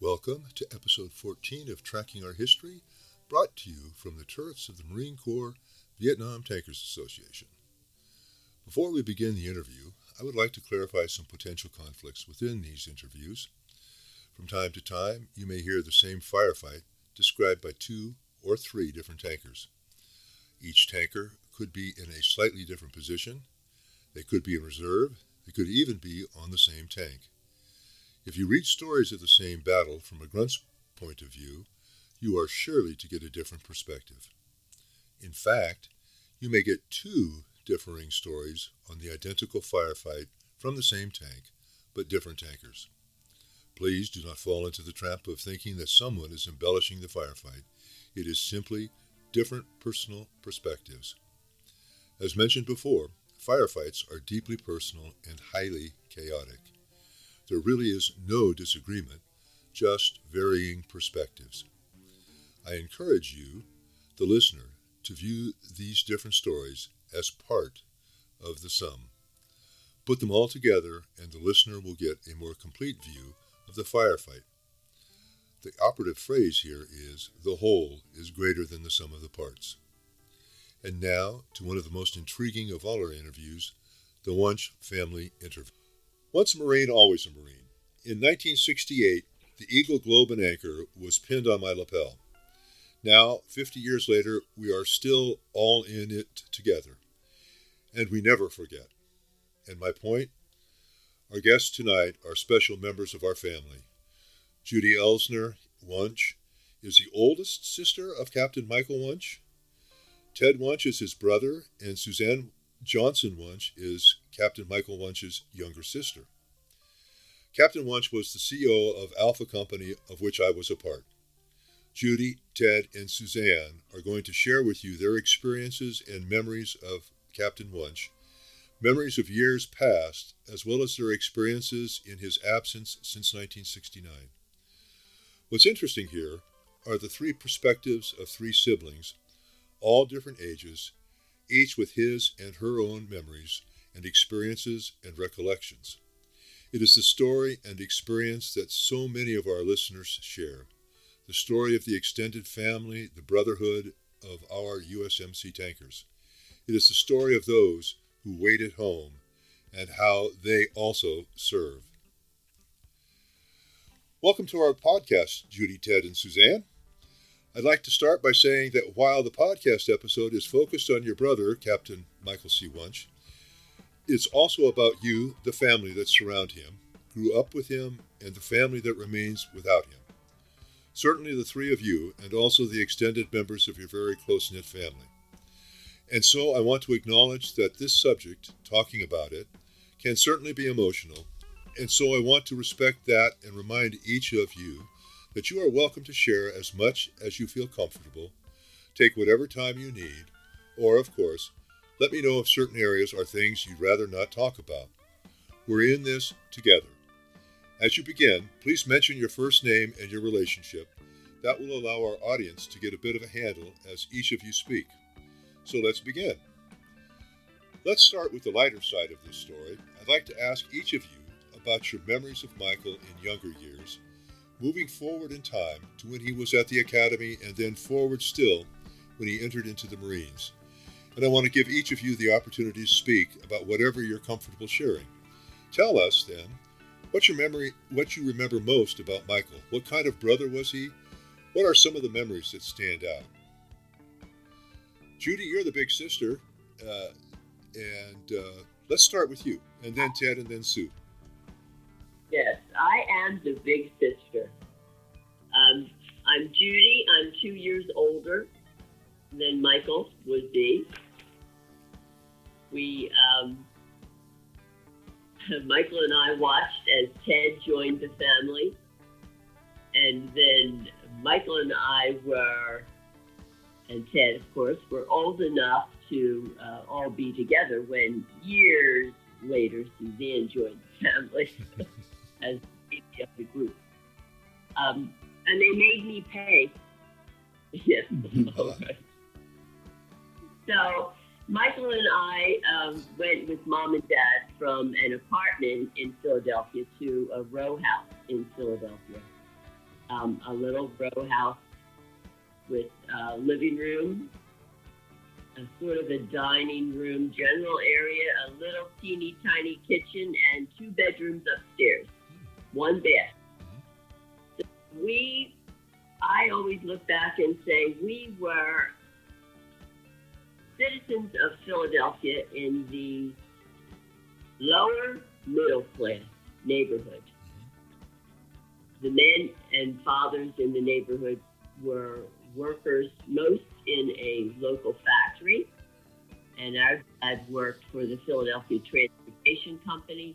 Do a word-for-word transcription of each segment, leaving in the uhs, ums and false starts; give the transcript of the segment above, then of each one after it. Welcome to episode fourteen of Tracking Our History, brought to you from the turrets of the Marine Corps Vietnam Tankers Association. Before we begin the interview, I would like to clarify some potential conflicts within these interviews. From time to time, you may hear the same firefight described by two or three different tankers. Each tanker could be in a slightly different position. They could be in reserve. They could even be on the same tank. If you read stories of the same battle from a grunt's point of view, you are surely to get a different perspective. In fact, you may get two differing stories on the identical firefight from the same tank, but different tankers. Please do not fall into the trap of thinking that someone is embellishing the firefight. It is simply different personal perspectives. As mentioned before, firefights are deeply personal and highly chaotic. There really is no disagreement, just varying perspectives. I encourage you, the listener, to view these different stories as part of the sum. Put them all together and the listener will get a more complete view of the firefight. The operative phrase here is, the whole is greater than the sum of the parts. And now to one of the most intriguing of all our interviews, the Wunsch family interview. Once a Marine, always a Marine. In nineteen sixty-eight, the Eagle Globe and Anchor was pinned on my lapel. Now, fifty years later, we are still all in it together. And we never forget. And my point? Our guests tonight are special members of our family. Judy Elsner Wunsch is the oldest sister of Captain Michael Wunsch. Ted Wunsch is his brother, and Suzanne Johnson Wunsch is Captain Michael Wunsch's younger sister. Captain Wunsch was the C E O of Alpha Company, of which I was a part. Judy, Ted, and Suzanne are going to share with you their experiences and memories of Captain Wunsch, memories of years past, as well as their experiences in his absence since nineteen sixty-nine. What's interesting here are the three perspectives of three siblings, all different ages, each with his and her own memories and experiences and recollections. It is the story and experience that so many of our listeners share, the story of the extended family, the brotherhood of our U S M C tankers. It is the story of those who wait at home and how they also serve. Welcome to our podcast, Judy, Ted, and Suzanne. I'd like to start by saying that while the podcast episode is focused on your brother, Captain Michael C. Wunsch, it's also about you, the family that surround him, grew up with him, and the family that remains without him. Certainly the three of you, and also the extended members of your very close-knit family. And so I want to acknowledge that this subject, talking about it, can certainly be emotional, and so I want to respect that and remind each of you that you are welcome to share as much as you feel comfortable, take whatever time you need, or, of course, let me know if certain areas are things you'd rather not talk about. We're in this together. As you begin, please mention your first name and your relationship. That will allow our audience to get a bit of a handle as each of you speak. So let's begin. Let's start with the lighter side of this story. I'd like to ask each of you about your memories of Michael in younger years, moving forward in time to when he was at the Academy and then forward still when he entered into the Marines. And I want to give each of you the opportunity to speak about whatever you're comfortable sharing. Tell us, then, what's your memory, what you remember most about Michael. What kind of brother was he? What are some of the memories that stand out? Judy, you're the big sister, uh, and uh, let's start with you, and then Ted, and then Sue. Yes, I am the big sister. Um, I'm Judy. I'm two years older than Michael would be. We, um, Michael and I watched as Ted joined the family, and then Michael and I were, and Ted, of course, were old enough to uh, all be together when years later Suzanne joined the family. As the of the group. Um, and they made me pay. Yes. So Michael and I um, went with mom and dad from an apartment in Philadelphia to a row house in Philadelphia. um, a little row house with a living room, a sort of a dining room, general area, a little teeny tiny kitchen, and two bedrooms upstairs, one bed. So we, I always look back and say we were citizens of Philadelphia in the lower middle class neighborhood. The men and fathers in the neighborhood were workers, most in a local factory, and our dad worked for the Philadelphia Transportation Company,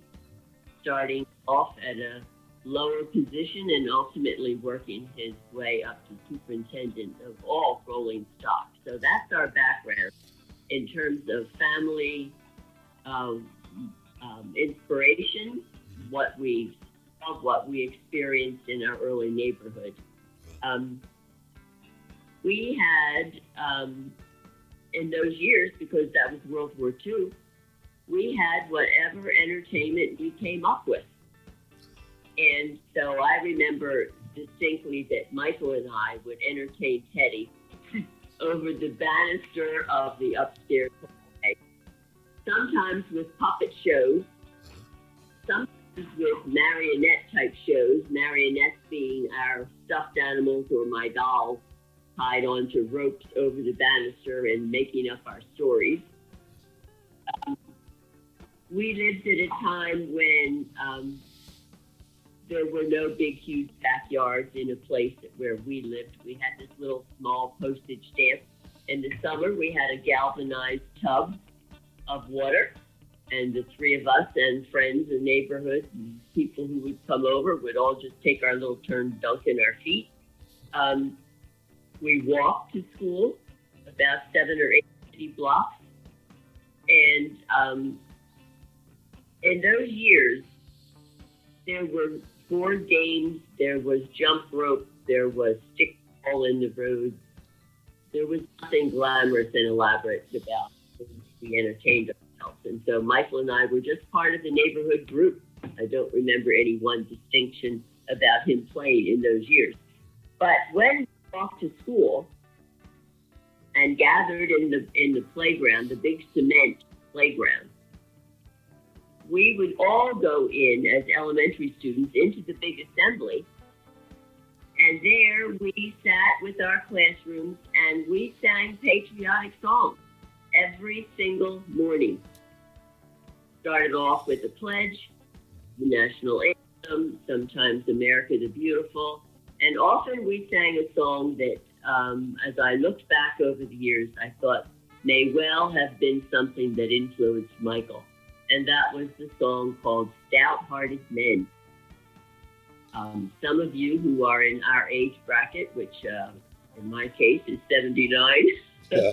starting off at a lower position and ultimately working his way up to superintendent of all rolling stock. So that's our background in terms of family um, um, inspiration, what we of what we experienced in our early neighborhood. Um, we had, um, in those years, because that was World War Two, we had whatever entertainment we came up with. And so I remember distinctly that Michael and I would entertain Teddy over the banister of the upstairs hallway, sometimes with puppet shows, sometimes with marionette type shows, marionettes being our stuffed animals or my dolls tied onto ropes over the banister and making up our stories. Um, we lived at a time when um, there were no big, huge backyards in a place where we lived. We had this little small postage stamp. In the summer, we had a galvanized tub of water. And the three of us and friends and neighborhood and people who would come over would all just take our little turn dunking our feet. Um, we walked to school about seven or eight city blocks. And um, in those years, there were board games, there was jump rope, there was stickball in the road. There was nothing glamorous and elaborate about it. We entertained us. And so Michael and I were just part of the neighborhood group. I don't remember any one distinction about him playing in those years. But when we walked to school and gathered in the in the playground, the big cement playground, we would all go in as elementary students into the big assembly. And there we sat with our classrooms and we sang patriotic songs every single morning. Started off with a pledge, the national anthem, sometimes America the Beautiful, and often we sang a song that, um, as I looked back over the years, I thought may well have been something that influenced Michael, and that was the song called Stout-Hearted Men. Um, some of you who are in our age bracket, which uh, in my case is seventy-nine, yeah.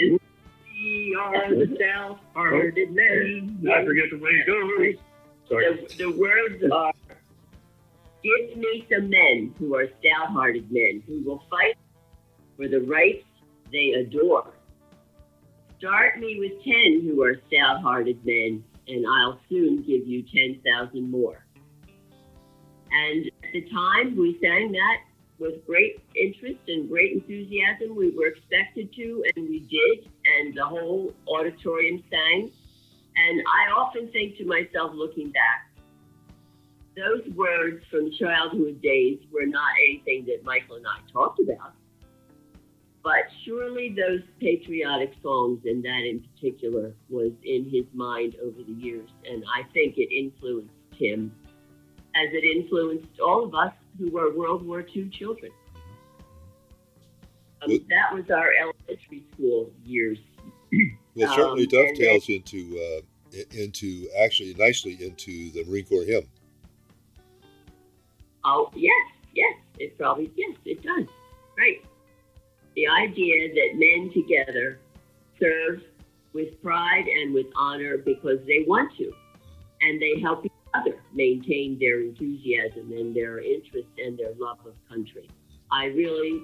and we are the stout-hearted men. I forget the way it goes. Sorry. The, the words are, give me some men who are stout-hearted men, who will fight for the rights they adore. Start me with ten who are stout-hearted men, and I'll soon give you ten thousand more. And at the time we sang that with great interest and great enthusiasm. We were expected to, and we did, and the whole auditorium sang. And I often think to myself, looking back, those words from childhood days were not anything that Michael and I talked about, but surely those patriotic songs, and that in particular, was in his mind over the years. And I think it influenced him as it influenced all of us who were World War Two children. Um, well, that was our elementary school years. Well, um, certainly dovetails then, into, uh, into actually nicely into the Marine Corps hymn. Oh, yes, yes, it probably, yes, it does, right. The idea that men together serve with pride and with honor because they want to, and they help each other maintain their enthusiasm and their interest and their love of country. I really,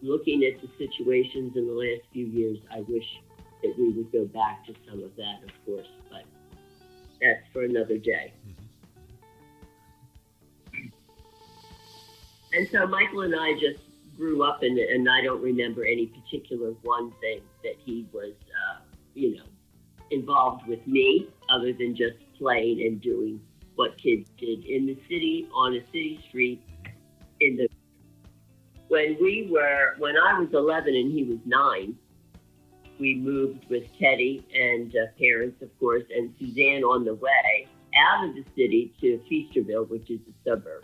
looking at the situations in the last few years, I wish that we would go back to some of that, of course, but that's for another day. Mm-hmm. And so Michael and I just grew up, and and I don't remember any particular one thing that he was, uh, you know, involved with me, other than just playing and doing what kids did in the city, on a city street. In the when we were when I was eleven and he was nine, we moved with Teddy and uh, parents, of course, and Suzanne on the way out of the city to Feasterville, which is a suburb.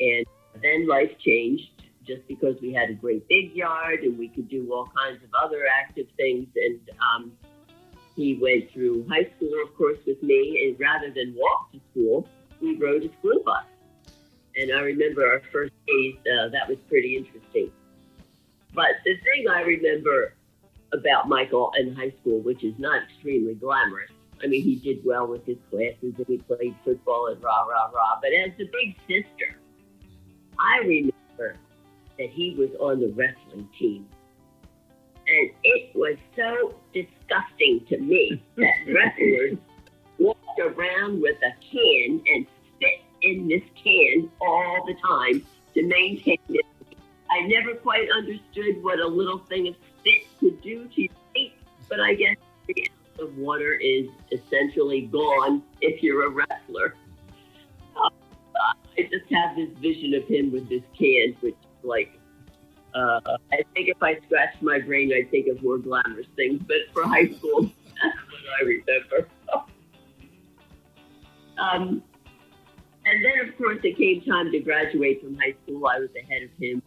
And then life changed, just because we had a great big yard and we could do all kinds of other active things. And um, he went through high school, of course, with me. And rather than walk to school, we rode a school bus. And I remember our first days, uh, that was pretty interesting. But the thing I remember about Michael in high school, which is not extremely glamorous, I mean, he did well with his classes and he played football and rah, rah, rah. But as the big sister, I remember that he was on the wrestling team. And it was so disgusting to me that wrestlers walked around with a can and spit in this can all the time to maintain it. I never quite understood what a little thing of spit could do to your feet, but I guess the ounce of water is essentially gone if you're a wrestler. Uh, I just have this vision of him with this can, which is like, uh, I think if I scratched my brain, I'd think of more glamorous things, but for high school, that's what I remember. um, And then, of course, it came time to graduate from high school. I was ahead of him.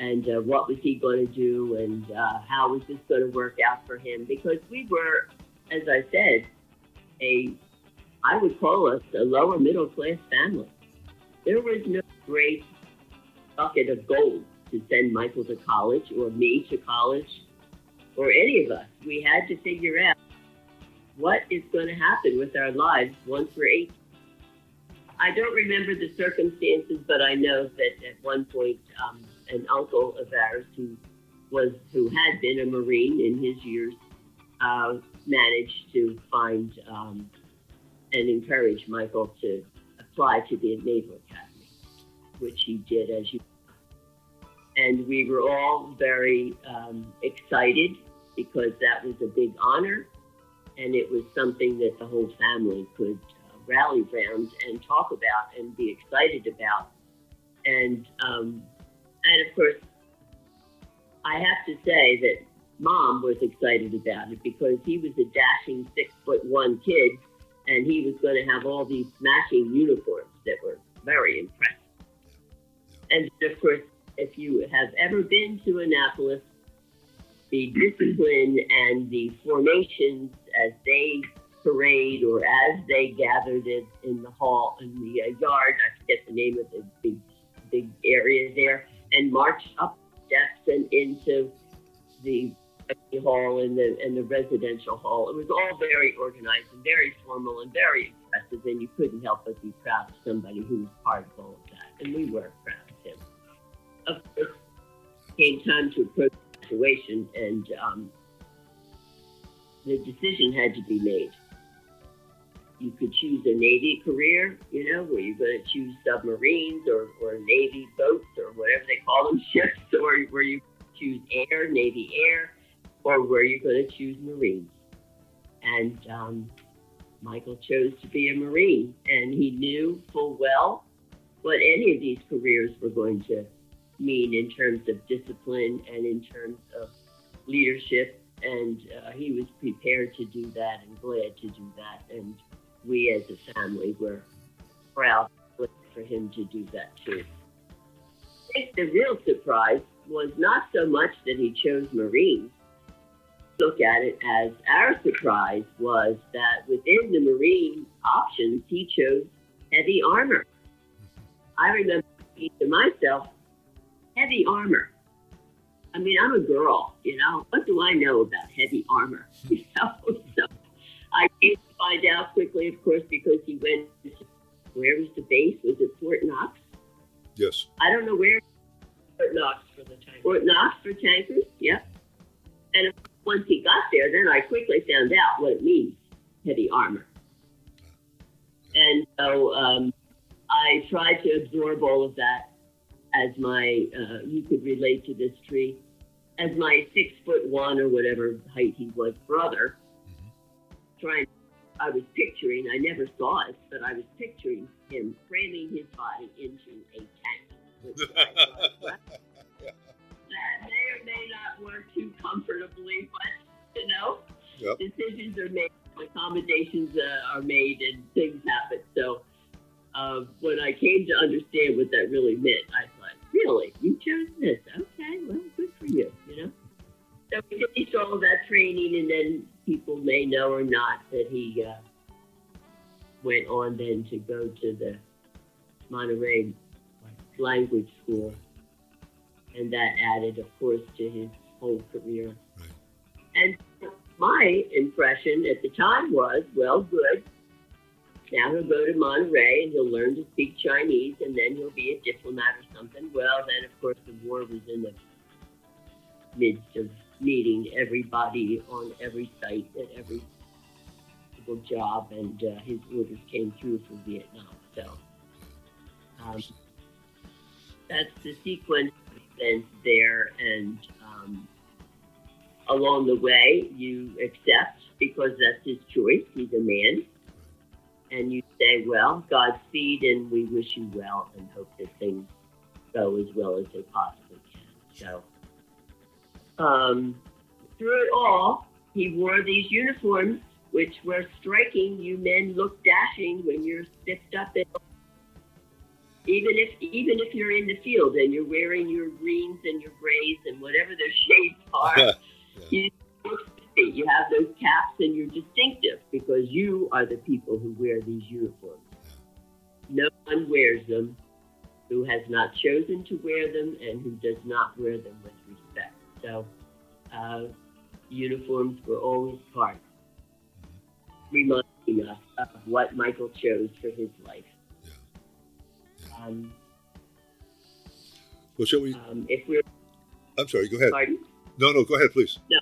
And uh, what was he going to do? And uh, how was this going to work out for him? Because we were, as I said, a, I would call us a lower middle class family. There was no great bucket of gold to send Michael to college or me to college or any of us. We had to figure out what is going to happen with our lives once we're eighteen. I don't remember the circumstances, but I know that at one point, um, an uncle of ours who was who had been a Marine in his years uh, managed to find um, and encourage Michael to apply to the Naval Academy, which he did, as you know. And we were all very um, excited because that was a big honor, and it was something that the whole family could rally around and talk about and be excited about. And um, and of course, I have to say that Mom was excited about it because he was a dashing six foot one kid, and he was going to have all these smashing uniforms that were very impressive. And of course, if you have ever been to Annapolis, the discipline and the formations as they parade or as they gathered it in the hall, in the uh, yard, I forget the name of the big, big area there, and marched up steps and into the hall and the and the residential hall. It was all very organized and very formal and very impressive, and you couldn't help but be proud of somebody who was part of all of that, and we were proud of him. Of course, came time to approach graduation, and um, the decision had to be made. You could choose a Navy career, you know, were you going to choose submarines or, or Navy boats or whatever they call them, ships, or were you choose air, Navy air, or were you going to choose Marines? And um, Michael chose to be a Marine, and he knew full well what any of these careers were going to mean in terms of discipline and in terms of leadership. And uh, he was prepared to do that and glad to do that. And we as a family were proud for him to do that too. I think the real surprise was not so much that he chose Marines. Look at it as our surprise was that within the Marine options, he chose heavy armor. I remember thinking to myself, heavy armor. I mean, I'm a girl, you know, what do I know about heavy armor? You know, so I came to find out quickly, of course, because he went, where was the base? Was it Fort Knox? Yes. I don't know where. Fort Knox for the tankers. Fort Knox for tankers, yeah. And once he got there, then I quickly found out what it means, heavy armor. And so um, I tried to absorb all of that as my, uh, you could relate to this tree, as my six foot one or whatever height he was brother, mm-hmm. trying, I was picturing, I never saw it, but I was picturing him framing his body into a tank, which I thought, well, that may or may not work too comfortably, but, you know, yep. decisions are made, accommodations uh, are made, and things happen. So uh, when I came to understand what that really meant, I thought, really? You chose this? Okay, well, good for you, you know? So we finished all of that training, and then people may know or not that he uh, went on then to go to the Monterey language school, and that added, of course, to his whole career. Right. And my impression at the time was, well, good. Now he'll go to Monterey and he'll learn to speak Chinese, and then he'll be a diplomat or something. Well, then, of course, the war was in the midst of meeting everybody on every site at every single job, and uh, his orders came through from Vietnam. So um, that's the sequence of events there, and um, along the way, you accept, because that's his choice, he's a man, and you say, well, Godspeed, and we wish you well, and hope that things go as well as they possibly can. So um, through it all, he wore these uniforms, which were striking. You men look dashing when you're stiffed up in, even if even if you're in the field and you're wearing your greens and your grays and whatever their shades are. You have those caps and you're distinctive because you are the people who wear these uniforms. No one wears them who has not chosen to wear them and who does not wear them with respect. So uh, uniforms were always part, reminding us of what Michael chose for his life. Yeah. Yeah. Um, well, shall we? Um, if we're, I'm sorry, go ahead. Pardon? No, no, go ahead, please. No.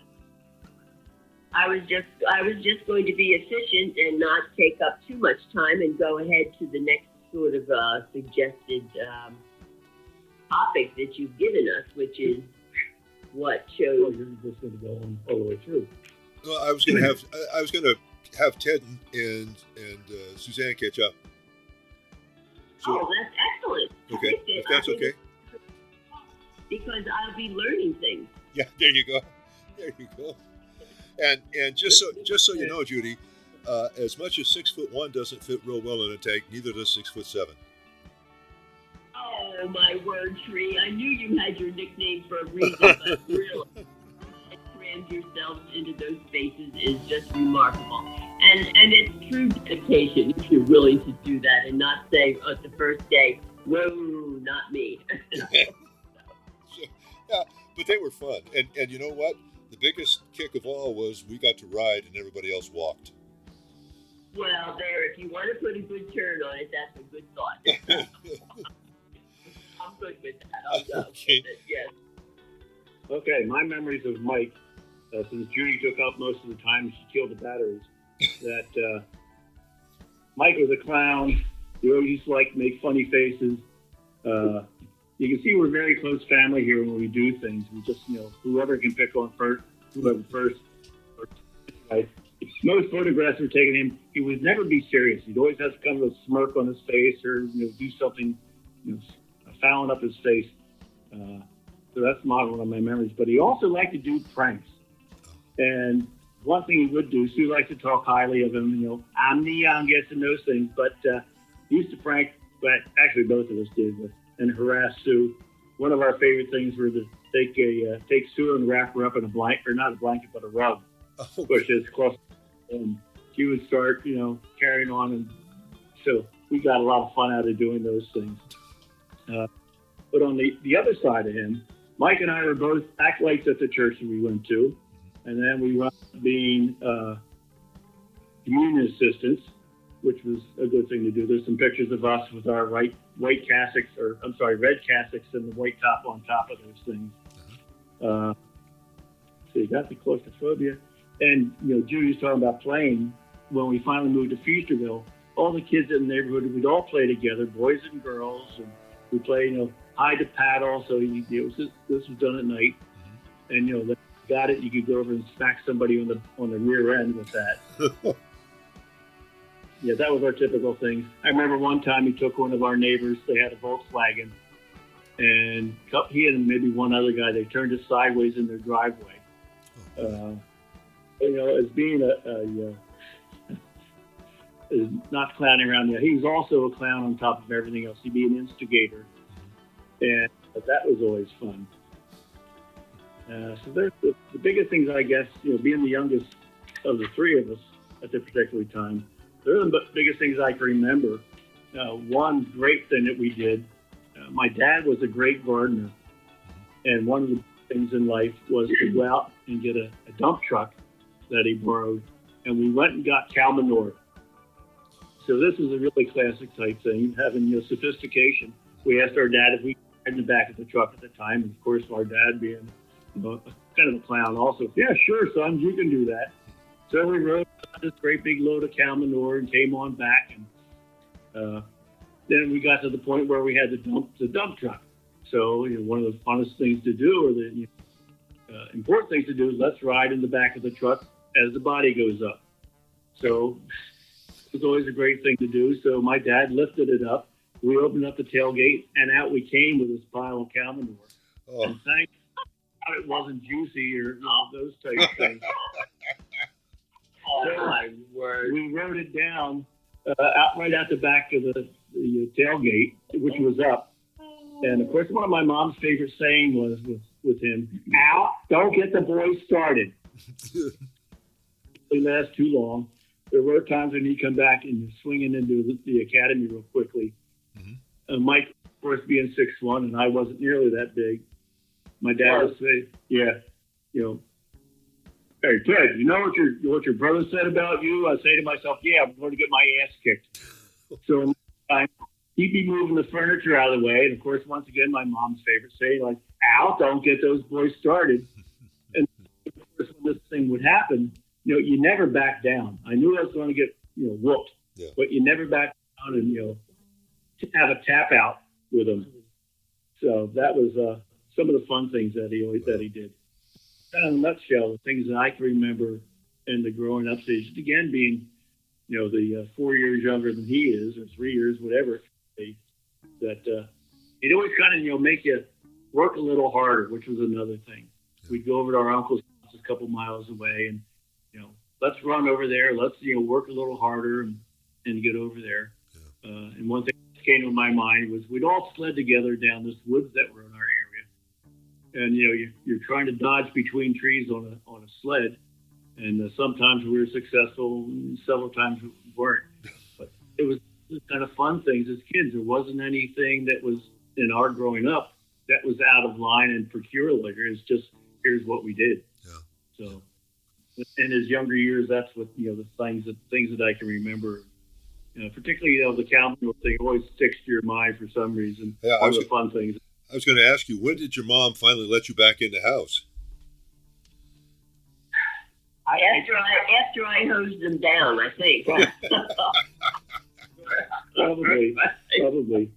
I was just I was just going to be efficient and not take up too much time and go ahead to the next sort of uh, suggested um, topic that you've given us, which is what shows. Oh, you're just going to go on all the way through. Well, I was going to have I was going to have Ted and and uh, Suzanne catch up. So, oh, that's excellent. Okay, if that's okay. Because I'll be learning things. Yeah, there you go, there you go, and and just so just so you know, Judy, uh, as much as six foot one doesn't fit real well in a tank, neither does six foot seven. Oh my word, Tree! I knew you had your nickname for a reason, but really, you crammed yourself into those spaces is just remarkable, and and it's true dedication if you're willing to do that and not say at the first day, "Whoa, not me." Yeah, but they were fun. And and you know what? The biggest kick of all was we got to ride and everybody else walked. Well, there, if you want to put a good turn on it, that's a good thought. I'm good with that. I'll go. Okay. Yes. Okay, my memories of Mike, uh, since Judy took up most of the time, she killed the batteries, that uh, Mike was a clown. He always used to like to make funny faces. Uh You can see we're very close family here when we do things. We just, you know, whoever can pick on first, whoever first. Right? Most photographs were taken him. He would never be serious. He'd always have kind of a smirk on his face or, you know, do something, you know, fouling up his face. Uh, so that's not one of my memories. But he also liked to do pranks. And one thing he would do, Sue likes to talk highly of him, you know, I'm the youngest and those things. But uh, he used to prank, but actually both of us did with. And harass Sue. One of our favorite things were to take a uh, take Sue and wrap her up in a blanket, or not a blanket, but a rug, oh. which is across. And she would start, you know, carrying on, and so we got a lot of fun out of doing those things. Uh, but on the, the other side of him, Mike and I were both acolytes at the church that we went to, and then we wound up being uh, communion assistants, which was a good thing to do. There's some pictures of us with our right. White cassocks, or I'm sorry, red cassocks, and the white top on top of those things. Uh, so you got the claustrophobia, and you know, Judy's talking about playing. When we finally moved to Feasterville, all the kids in the neighborhood, we'd all play together, boys and girls, and We played, you know, hide the paddle. So you, it was just, this was done at night, mm-hmm. and you know, they got it. You could go over and smack somebody on the on the rear end with that. Yeah, that was our typical thing. I remember one time he took one of our neighbors. They had a Volkswagen, and he and maybe one other guy. They turned it sideways in their driveway. Uh, you know, as being a, a, a, a not clowning around. He was also a clown on top of everything else. He'd be an instigator, and but that was always fun. Uh, so there's the, the biggest things, I guess. You know, being the youngest of the three of us at that particular time, they're the biggest things I can remember. Uh, one great thing that we did. Uh, my dad was a great gardener, and one of the things in life was to go out and get a, a dump truck that he borrowed, and we went and got cow manure. So this is a really classic type thing, having, you know, sophistication. We asked our dad if we could ride in the back of the truck at the time, and of course our dad being, you know, kind of a clown also, yeah, sure, son, you can do that. So we rode this great big load of cow manure and came on back, and uh, then we got to the point where we had to dump the dump truck. So, you know, one of the funnest things to do, or the, you know, uh, important things to do, is let's ride in the back of the truck as the body goes up. So it was always a great thing to do. So my dad lifted it up. We opened up the tailgate, and out we came with this pile of cow manure. Oh. And thank God it wasn't juicy or, you know, those type of things. Oh, so my word. We rode it down uh, out right out the back of the, the tailgate, which was up. And of course, one of my mom's favorite saying was with, with him, "Ow, don't get the boys started." It lasts too long. There were times when he'd come back and you're swinging into the, the academy real quickly. Mm-hmm. Uh, Mike, of course, being six foot one, and I wasn't nearly that big. My dad wow. would say, "Yeah, you know, hey Ted, you know what your what your brother said about you?" I say to myself, "Yeah, I'm going to get my ass kicked." So I. He'd be moving the furniture out of the way. And, of course, once again, my mom's favorite saying, like, "Ow, don't get those boys started." And, of course, when this thing would happen, you know, you never back down. I knew I was going to get, you know, whooped. Yeah. But you never back down and, you know, have a tap out with them. So that was uh, some of the fun things that he always, wow. that he did. And in a nutshell, the things that I can remember in the growing up stage, again, being, you know, the uh, four years younger than he is, or three years, whatever, that uh, it always kind of, you know, make you work a little harder, which was another thing. Yeah. We'd go over to our uncle's house a couple miles away and, you know, let's run over there. Let's, you know, work a little harder and, and get over there. Yeah. Uh, and one thing that came to my mind was we'd all sled together down this woods that were in our area. And, you know, you're, you're trying to dodge between trees on a, on a sled. And uh, sometimes we were successful, and several times we weren't. But it was kind of fun things as kids. There wasn't anything that was in our growing up that was out of line and peculiar. It's just, here's what we did. Yeah. So in his younger years, that's what, you know, the things that things that I can remember, you know, particularly, you know, the cow manure thing always sticks to your mind for some reason. Yeah, all the gonna, fun things. I was going to ask you, when did your mom finally let you back in the house? I, after I after I hosed them down, I think. Probably, probably.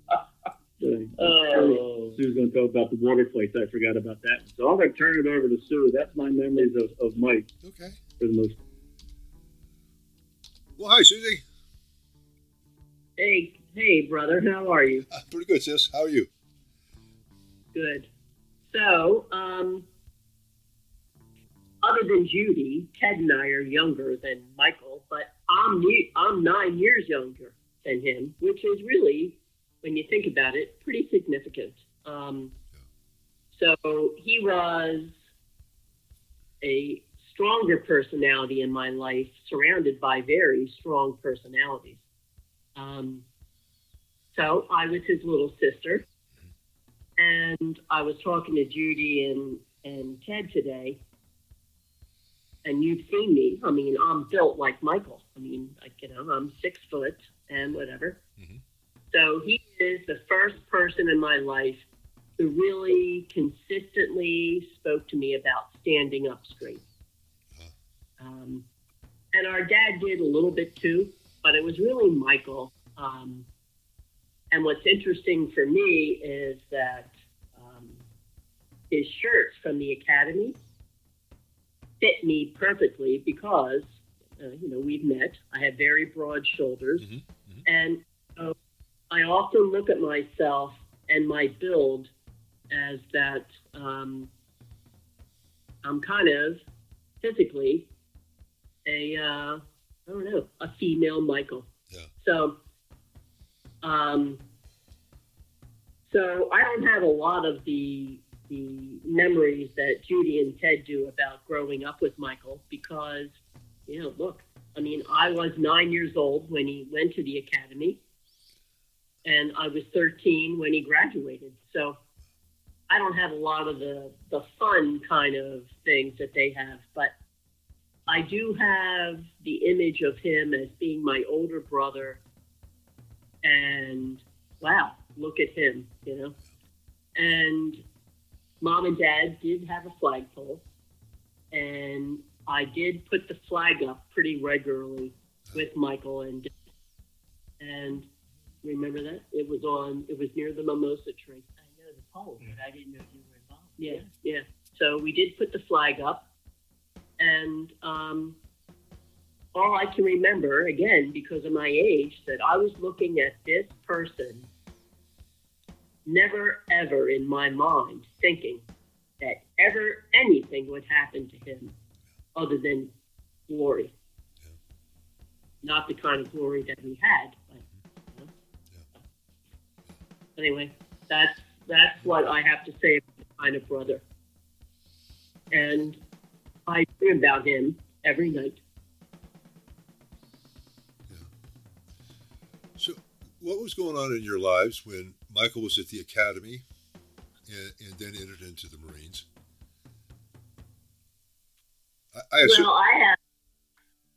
Oh. Sue's going to talk about the water plates. I forgot about that. So I'm going to turn it over to Sue. That's my memories of, of Mike. Okay. For the most. Well, hi, Susie. Hey, hey, brother. How are you? Uh, pretty good, sis. How are you? Good. So, um, other than Judy, Ted and I are younger than Michael, but I'm I'm nine years younger than him, which is really, when you think about it, pretty significant. Um, yeah. So he was a stronger personality in my life, surrounded by very strong personalities. Um, so I was his little sister, and I was talking to Judy and, and Ted today, and you've seen me. I mean, I'm built like Michael. I mean, like, you know, I'm six foot and whatever. Mm-hmm. So he is the first person in my life who really consistently spoke to me about standing up straight. Huh. Um, and our dad did a little bit too, but it was really Michael. Um, and And what's interesting for me is that um, his shirts from the academy fit me perfectly because, uh, you know, we've met. I have very broad shoulders. Mm-hmm, mm-hmm. And uh, I often look at myself and my build as that um, I'm kind of physically a, uh, I don't know, a female Michael. Yeah. So, um, so I don't have a lot of the the memories that Judy and Ted do about growing up with Michael because, you know, look, I mean, I was nine years old when he went to the academy, and I was thirteen when he graduated. So I don't have a lot of the, the fun kind of things that they have, but I do have the image of him as being my older brother, and wow, look at him, you know. And Mom and Dad did have a flagpole, and I did put the flag up pretty regularly with Michael and Dad. And remember that? It was on, it was near the mimosa tree. I know the pole, but I didn't know you were involved. Yeah, yeah. So we did put the flag up. And um, all I can remember, again, because of my age, that I was looking at this person, never ever in my mind thinking that ever anything would happen to him other than glory. Yeah. Not the kind of glory that we had. But, you know. Yeah. Anyway, that's, that's what I have to say about the kind of brother. And I dream about him every night. Yeah. So what was going on in your lives when Michael was at the academy and, and then entered into the Marines? I, I assume, well, I have...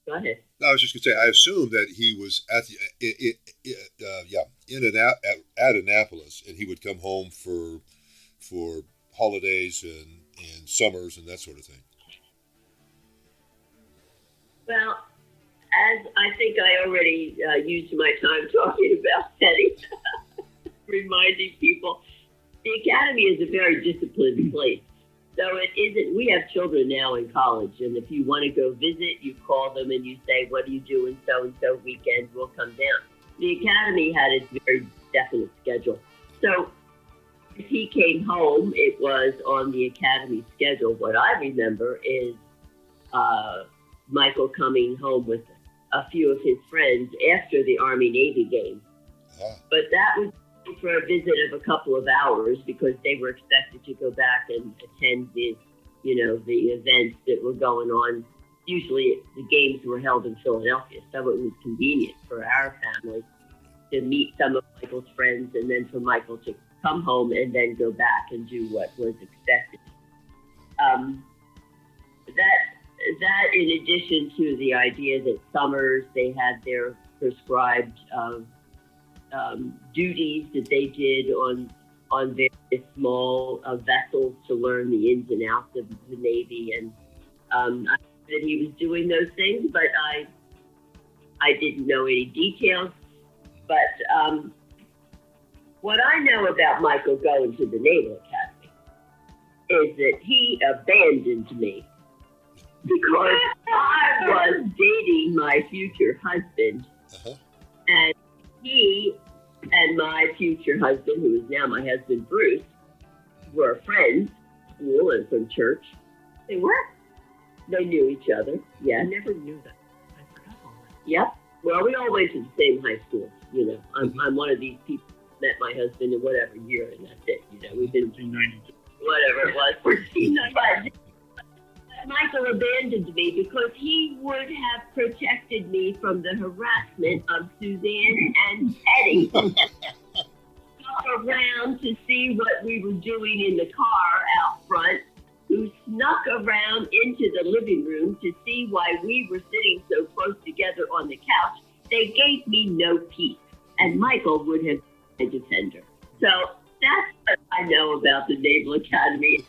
Go ahead. I was just going to say, I assume that he was at the... It, it, uh, yeah, in an, at, at Annapolis, and he would come home for for holidays and, and summers and that sort of thing. Well, as I think I already uh, used my time talking about Teddy, reminding people, the academy is a very disciplined place. So it isn't, we have children now in college, and if you want to go visit, you call them and you say, what do you do in so-and-so weekend? We'll come down. The academy had a very definite schedule. So if he came home, it was on the academy schedule. What I remember is... Uh, Michael coming home with a few of his friends after the Army-Navy game. Yeah. But that was for a visit of a couple of hours because they were expected to go back and attend the, you know, the events that were going on. Usually the games were held in Philadelphia, so it was convenient for our family to meet some of Michael's friends and then for Michael to come home and then go back and do what was expected. Um, that... That, in addition to the idea that summers, they had their prescribed um, um, duties that they did on on various small uh, vessels to learn the ins and outs of the Navy. And um, I knew that he was doing those things, but I I didn't know any details. But um, what I know about Michael going to the Naval Academy is that he abandoned me. Because I was dating my future husband, uh-huh. and he and my future husband, who is now my husband, Bruce, were friends from school and from church. They were. They knew each other. Yeah. I never knew that. I forgot all that. Yep. Well, we all went to the same high school. You know, I'm mm-hmm. I'm one of these people who met my husband in whatever year, and that's it. You know, we've been fourteen ninety-two Whatever it was, fourteen ninety-two Michael abandoned me because he would have protected me from the harassment of Suzanne and Teddy. Snuck around to see what we were doing in the car out front, who snuck around into the living room to see why we were sitting so close together on the couch. They gave me no peace, and Michael would have been a defender. So that's what I know about the Naval Academy.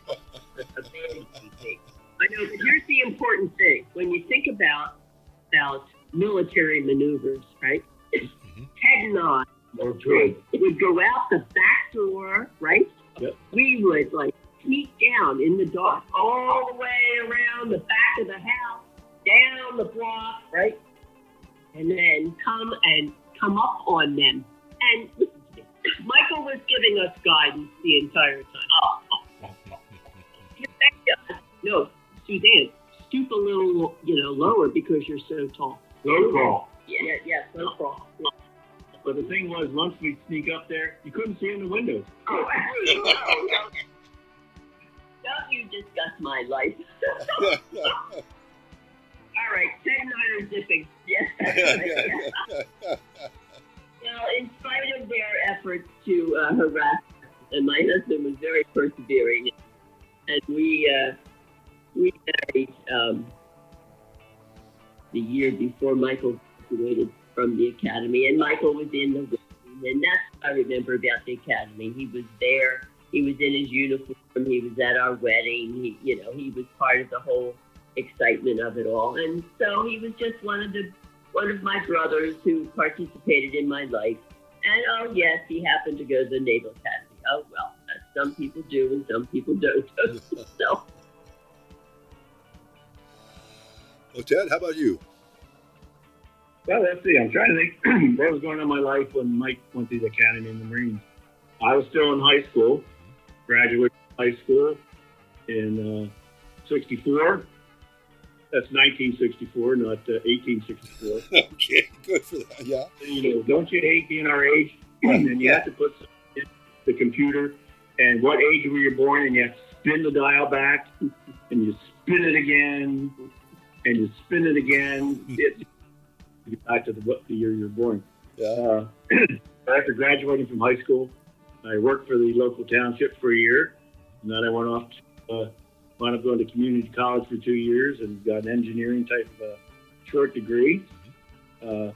I know, but here's the important thing. When you think about, about military maneuvers, right? Mm-hmm. Ted and I Oh, good. It would go out the back door, right? Yep. We would, like, sneak down in the dark all the way around the back of the house, down the block, right? And then come and come up on them. And Michael was giving us guidance the entire time. Oh. No, Suzanne, stoop a little, you know, lower because you're so tall. So tall. Yeah, yeah, so tall. Yeah. But the thing was, once we'd sneak up there, you couldn't see in the windows. Oh, don't you discuss my life. All right, ten nine are zipping. Yes. Well, in spite of their efforts to uh, harass us, and my husband was very persevering, and we uh, we married um, the year before Michael graduated from the academy, and Michael was in the wedding, and that's what I remember about the academy. He was there. He was in his uniform. He was at our wedding. He, you know, he was part of the whole excitement of it all, and so he was just one of the one of my brothers who participated in my life. And oh yes, he happened to go to the Naval Academy. Oh well, some people do and some people don't. So, well, Ted, how about you? Well, let's see. I'm trying to think what was going on in my life when Mike went to the academy in the Marines. I was still in high school, graduated from high school in uh, sixty-four. That's nineteen sixty-four, not uh, eighteen sixty-four. Okay, good for that. Yeah. And, you know, don't you hate being our age? And then you have to put something in the computer, and what age were you born? And you have to spin the dial back, and you spin it again, and you spin it again. It's get back to the, what, the year you were born. Yeah. Uh, after graduating from high school, I worked for the local township for a year, and then I went off to, uh, wound up going to community college for two years and got an engineering type of a short degree. Uh,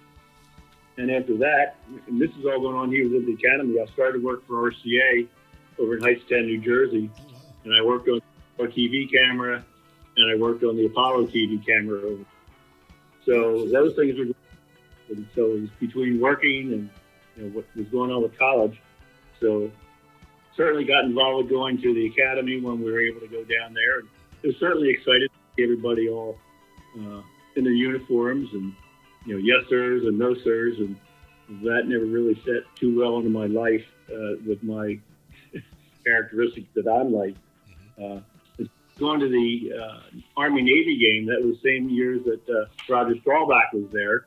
and after that, and this is all going on here within the academy, I started work for R C A over in Hightstown, New Jersey, and I worked on a T V camera, and I worked on the Apollo T V camera over. So those things were, and so it was between working and, you know, what was going on with college. So certainly got involved with going to the academy when we were able to go down there. And it was certainly excited to see everybody all uh, in their uniforms and, you know, yes sirs and no sirs. And that never really set too well into my life uh, with my characteristics that I'm like. Uh, Going to the uh, Army Navy game, that was the same years that uh, Roger Staubach was there,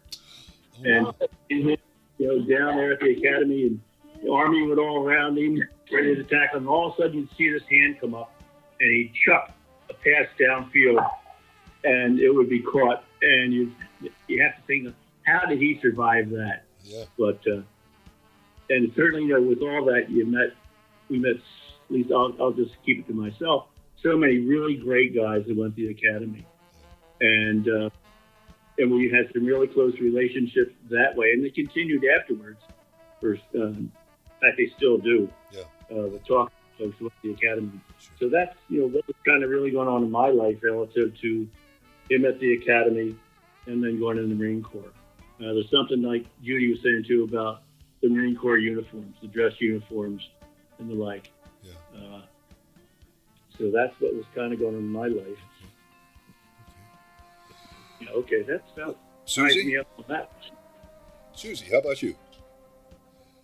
and you know, down there at the academy, and the Army would all around him, ready to tackle him. And all of a sudden, you'd see this hand come up, and he'd chuck a pass downfield, and it would be caught. And you you have to think, of how did he survive that? Yeah. But uh, and certainly, you know, with all that, you met we met. At least I'll, I'll just keep it to myself. So many really great guys that went to the academy, and uh, and we had some really close relationships that way, and they continued afterwards. For um, in fact, they still do. Yeah, uh, with talking to folks at the academy. Sure. So that's, you know, what was kind of really going on in my life relative to him at the academy, and then going in the Marine Corps. Uh, there's something like Judy was saying too about the Marine Corps uniforms, the dress uniforms, and the like. Yeah. Uh, So that's what was kind of going on in my life. Okay, okay. Yeah, okay, that's about Susie. Me up on that. Susie, how about you?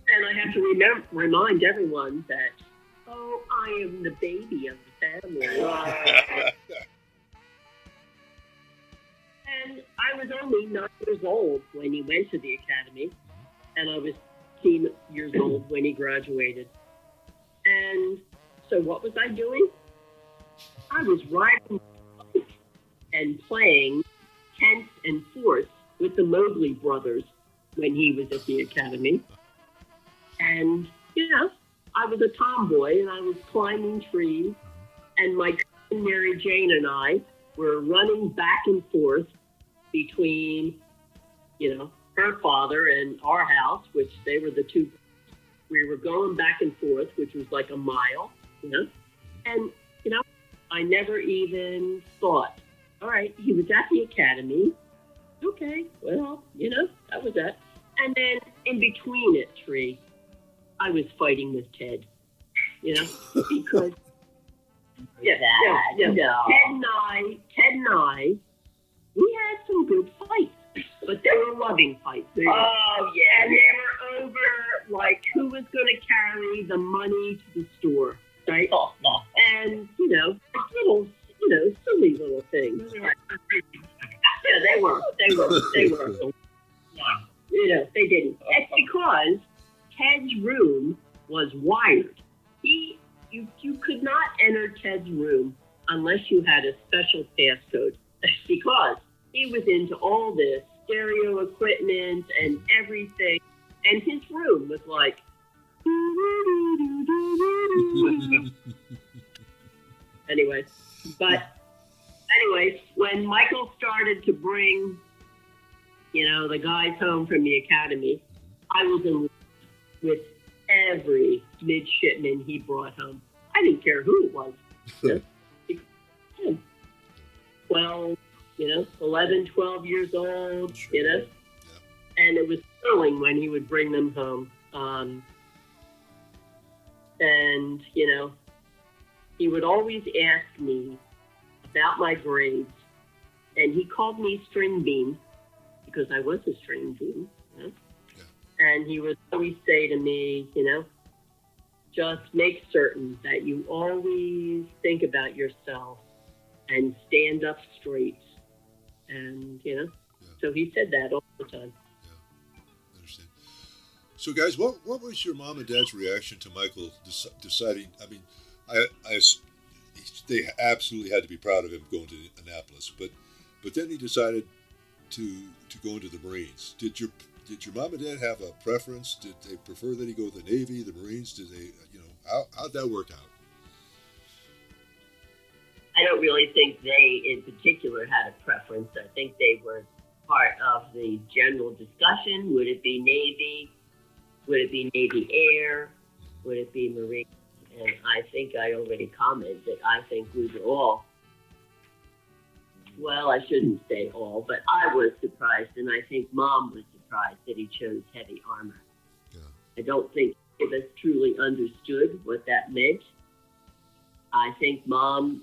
And I have to remember, remind everyone that, oh, I am the baby of the family. Wow. And I was only nine years old when he went to the academy, and I was ten years old when he graduated. And so what was I doing? I was riding and playing tenth and fourth with the Mobley brothers when he was at the academy. And, you know, I was a tomboy, and I was climbing trees, and my cousin Mary Jane and I were running back and forth between, you know, her father and our house, which they were the two. We were going back and forth, which was like a mile, you know, and, you know, I never even thought, all right, he was at the academy. Okay, well, you know, that was that. And then in between at three, I was fighting with Ted, you know, because yeah, yeah, yeah. No. Ted and I, Ted and I, we had some good fights, but they were loving fights. They were, oh yeah, and they were over like who was going to carry the money to the store, right? Oh, no. And you know, little, you know, silly little things. Yeah, they were, they were, they were. You know, they didn't. It's because Ted's room was wired. He, you, you could not enter Ted's room unless you had a special passcode, because he was into all this stereo equipment and everything, and his room was like, anyway. But anyway, when Michael started to bring, you know, the guys home from the academy, I was in with every midshipman he brought home. I didn't care who it was. You know, twelve, you know, eleven, twelve years old, sure. You know. Yeah. And it was thrilling when he would bring them home. Um, and, you know, he would always ask me about my grades. And he called me String Bean because I was a string bean, you know. And he would always say to me, you know, just make certain that you always think about yourself and stand up straight. And, you know, yeah. So he said that all the time. Yeah, I understand. So, guys, what what was your mom and dad's reaction to Michael dec- deciding? I mean, I, I, they absolutely had to be proud of him going to Annapolis. But but then he decided to, to go into the Marines. Did your... Did your mom and dad have a preference? Did they prefer that he go to the Navy, the Marines? Did they, you know, how, how'd that work out? I don't really think they in particular had a preference. I think they were part of the general discussion. Would it be Navy? Would it be Navy Air? Would it be Marine? And I think I already commented that I think we were all, well, I shouldn't say all, but I was surprised, and I think Mom was surprised that he chose heavy armor. Yeah. I don't think any of us truly understood what that meant. I think Mom,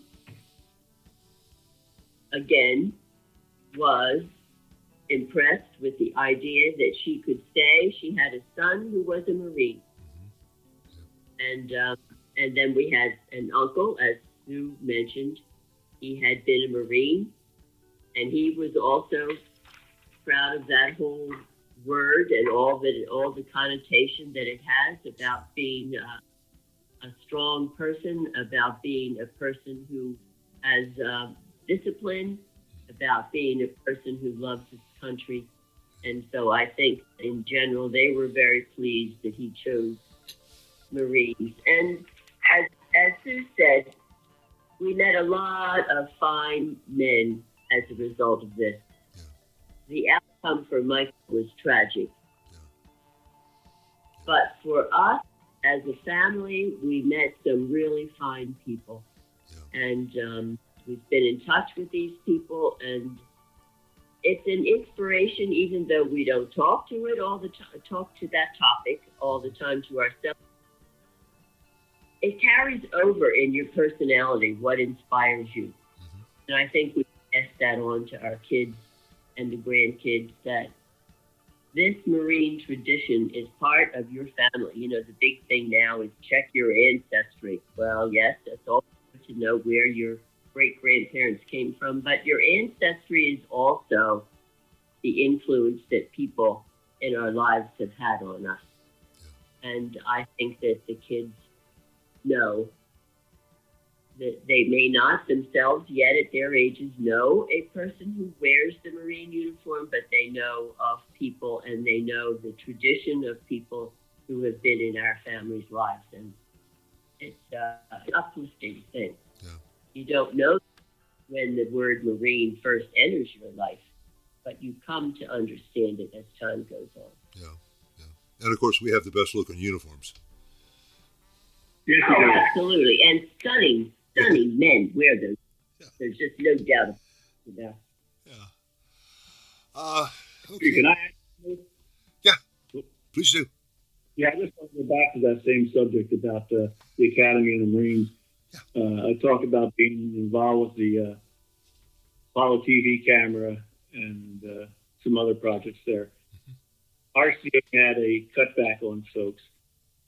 again, was impressed with the idea that she could say she had a son who was a Marine. Mm-hmm. Yeah. And um, and then we had an uncle, as Sue mentioned. He had been a Marine, and he was also proud of that whole word and all that, all the connotation that it has about being uh, a strong person, about being a person who has uh, discipline, about being a person who loves his country. And so I think in general, they were very pleased that he chose Marines. And as, as Sue said, we met a lot of fine men as a result of this. The outcome for Michael was tragic. Yeah. But for us, as a family, we met some really fine people. Yeah. And um, we've been in touch with these people, and it's an inspiration, even though we don't talk to it all the time, talk to that topic all the time to ourselves. It carries over in your personality what inspires you. Mm-hmm. And I think we pass that on to our kids and the grandkids, that this Marine tradition is part of your family. You know, the big thing now is check your ancestry. Well, yes, that's all to know where your great-grandparents came from, but your ancestry is also the influence that people in our lives have had on us. And I think that the kids know that they may not themselves yet at their ages know a person who wears the Marine uniform, but they know of people and they know the tradition of people who have been in our family's lives. And it's uh, an uplifting thing. Yeah. You don't know when the word Marine first enters your life, but you come to understand it as time goes on. Yeah, yeah. And of course, we have the best looking uniforms. Yes, oh, absolutely. And stunning. Stunning men wear those. Yeah. There's just no doubt about it. Yeah. Uh, okay. Can I ask you? Yeah, Please do. Yeah, I just want to go back to that same subject about uh, the Academy and the Marines. Yeah. Uh, I talked about being involved with the uh, Apollo T V camera and uh, some other projects there. Mm-hmm. R C A had a cutback on folks,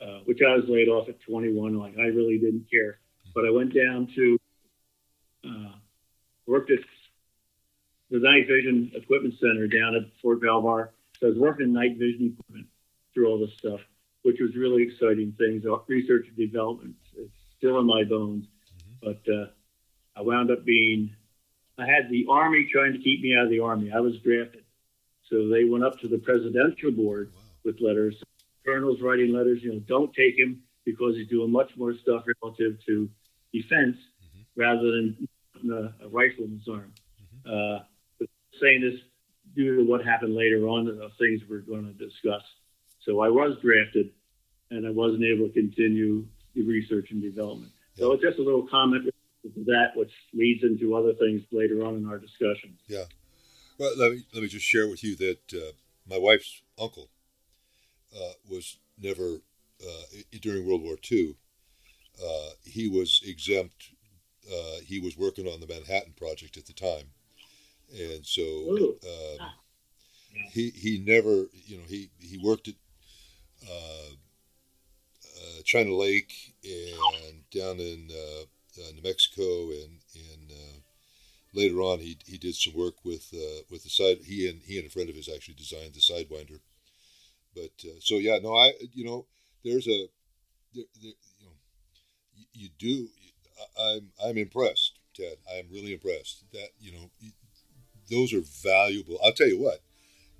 uh, which I was laid off at twenty-one. Like, I really didn't care. Mm-hmm. But I went down to uh, work at the Night Vision Equipment Center down at Fort Belvoir. So I was working in night vision equipment through all this stuff, which was really exciting things. Research and development is still in my bones, mm-hmm. but uh, I wound up being, I had the Army trying to keep me out of the Army. I was drafted. So they went up to the presidential board wow. with letters, colonels writing letters, you know, don't take him because he's doing much more stuff relative to defense mm-hmm. rather than a, a rifle in his arm. Mm-hmm. Uh, but saying this due to what happened later on, the things we're going to discuss. So I was drafted, and I wasn't able to continue the research and development. Yeah. So it's just a little comment to that, which leads into other things later on in our discussion. Yeah. Well, let me, let me just share with you that uh, my wife's uncle uh, was never, uh, during World War Two, uh, he was exempt. Uh, he was working on the Manhattan Project at the time. And so um, yeah. he, he never, you know, he, he worked at Uh, uh, China Lake and down in uh, uh, New Mexico, and and uh, later on he he did some work with uh, with the side. He and he and a friend of his actually designed the Sidewinder. But uh, so yeah, no, I you know there's a there, there, you know you, you do I, I'm I'm impressed, Ted. I'm really impressed that you know those are valuable. I'll tell you what,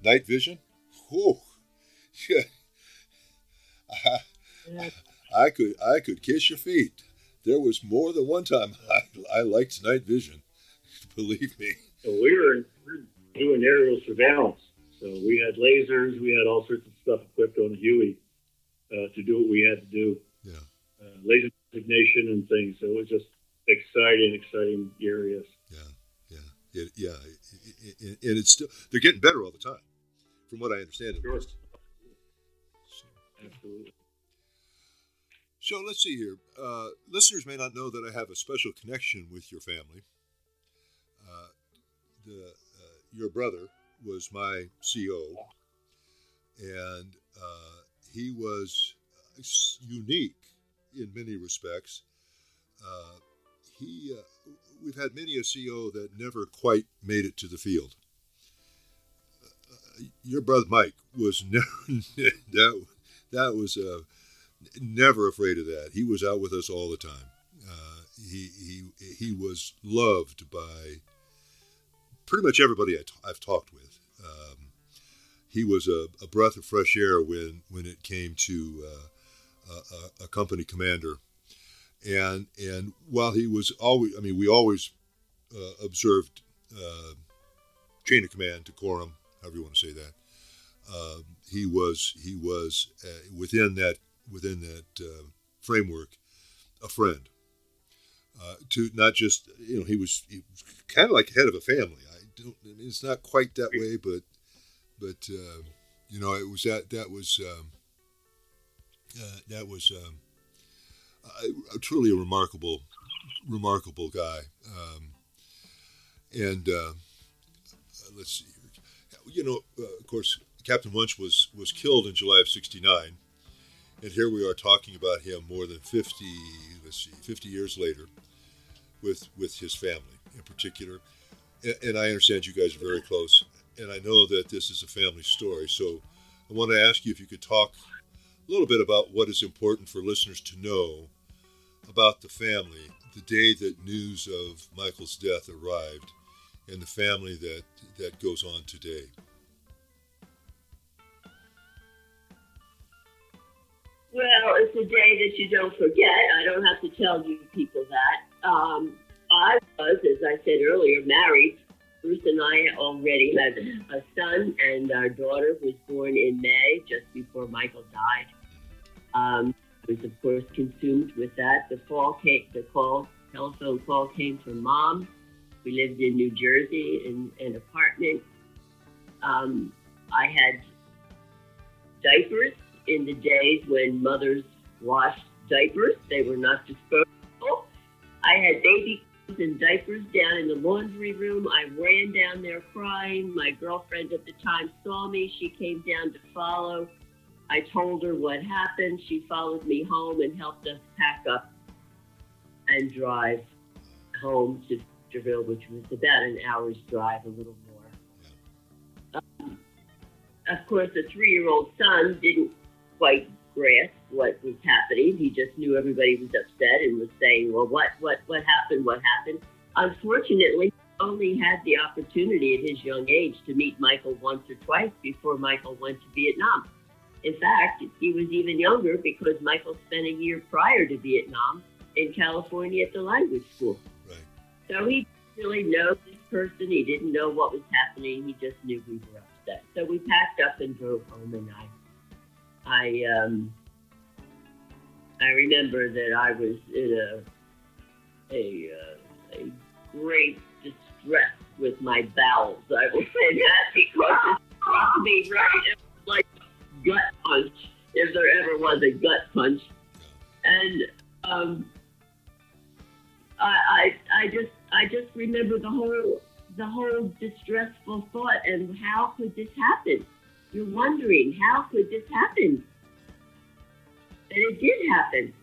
night vision. Whew, yeah. I, I could I could kiss your feet. There was more than one time I, I liked night vision. Believe me. So we were, we were doing aerial surveillance. So we had lasers. We had all sorts of stuff equipped on Huey uh, to do what we had to do. Yeah. Uh, laser designation and things. So it was just exciting, exciting areas. Yeah, yeah, it, yeah. It, it, it, and it's still they're getting better all the time, from what I understand. Sure. Absolutely. So let's see here. Uh, listeners may not know that I have a special connection with your family. Uh, the, uh, your brother was my C O, and uh, he was unique in many respects. Uh, he, uh, we've had many a C O that never quite made it to the field. Uh, your brother Mike was never that. That was uh, never afraid of that. He was out with us all the time. Uh, he he he was loved by pretty much everybody I t- I've talked with. Um, he was a, a breath of fresh air when, when it came to uh, a, a company commander. And and while he was always, I mean, we always uh, observed uh, chain of command, decorum, however you want to say that. Uh, he was he was uh, within that within that uh, framework a friend uh, to not just you know he was, he was kind of like head of a family. I don't I mean, it's not quite that way, but but uh, you know it was that that was um, uh, that was um, uh, truly a remarkable remarkable guy. Um, and uh, let's see here. you know uh, of course. Captain Wunsch was, was killed in July of sixty-nine, and here we are talking about him more than fifty let's see fifty years later, with with his family in particular. And, and I understand you guys are very close, and I know that this is a family story. So I want to ask you if you could talk a little bit about what is important for listeners to know about the family the day that news of Michael's death arrived, and the family that that goes on today. Well, it's a day that you don't forget. I don't have to tell you people that. Um, I was, as I said earlier, married. Bruce and I already had a son, and our daughter was born in May, just before Michael died. Um, I was, of course, consumed with that. The call came, the call, telephone call came from Mom. We lived in New Jersey in an apartment. Um, I had diapers in the days when mothers washed diapers. They were not disposable. I had baby clothes and diapers down in the laundry room. I ran down there crying. My girlfriend at the time saw me. She came down to follow. I told her what happened. She followed me home and helped us pack up and drive home to Feasterville, which was about an hour's drive, a little more. Um, of course, the three-year-old son didn't quite grasp what was happening. He just knew everybody was upset and was saying, well, what, what, what happened, what happened? Unfortunately, he only had the opportunity at his young age to meet Michael once or twice before Michael went to Vietnam. In fact, he was even younger because Michael spent a year prior to Vietnam in California at the language school. Right. So he didn't really know this person. He didn't know what was happening. He just knew we were upset. So we packed up and drove home, and I I, um, I remember that I was in a, a, uh, a great distress with my bowels. I will say that because it struck me right it was like a gut punch, if there ever was a gut punch. And um, I, I, I just, I just remember the whole, the whole distressful thought, and how could this happen? You're wondering, how could this happen? And it did happen.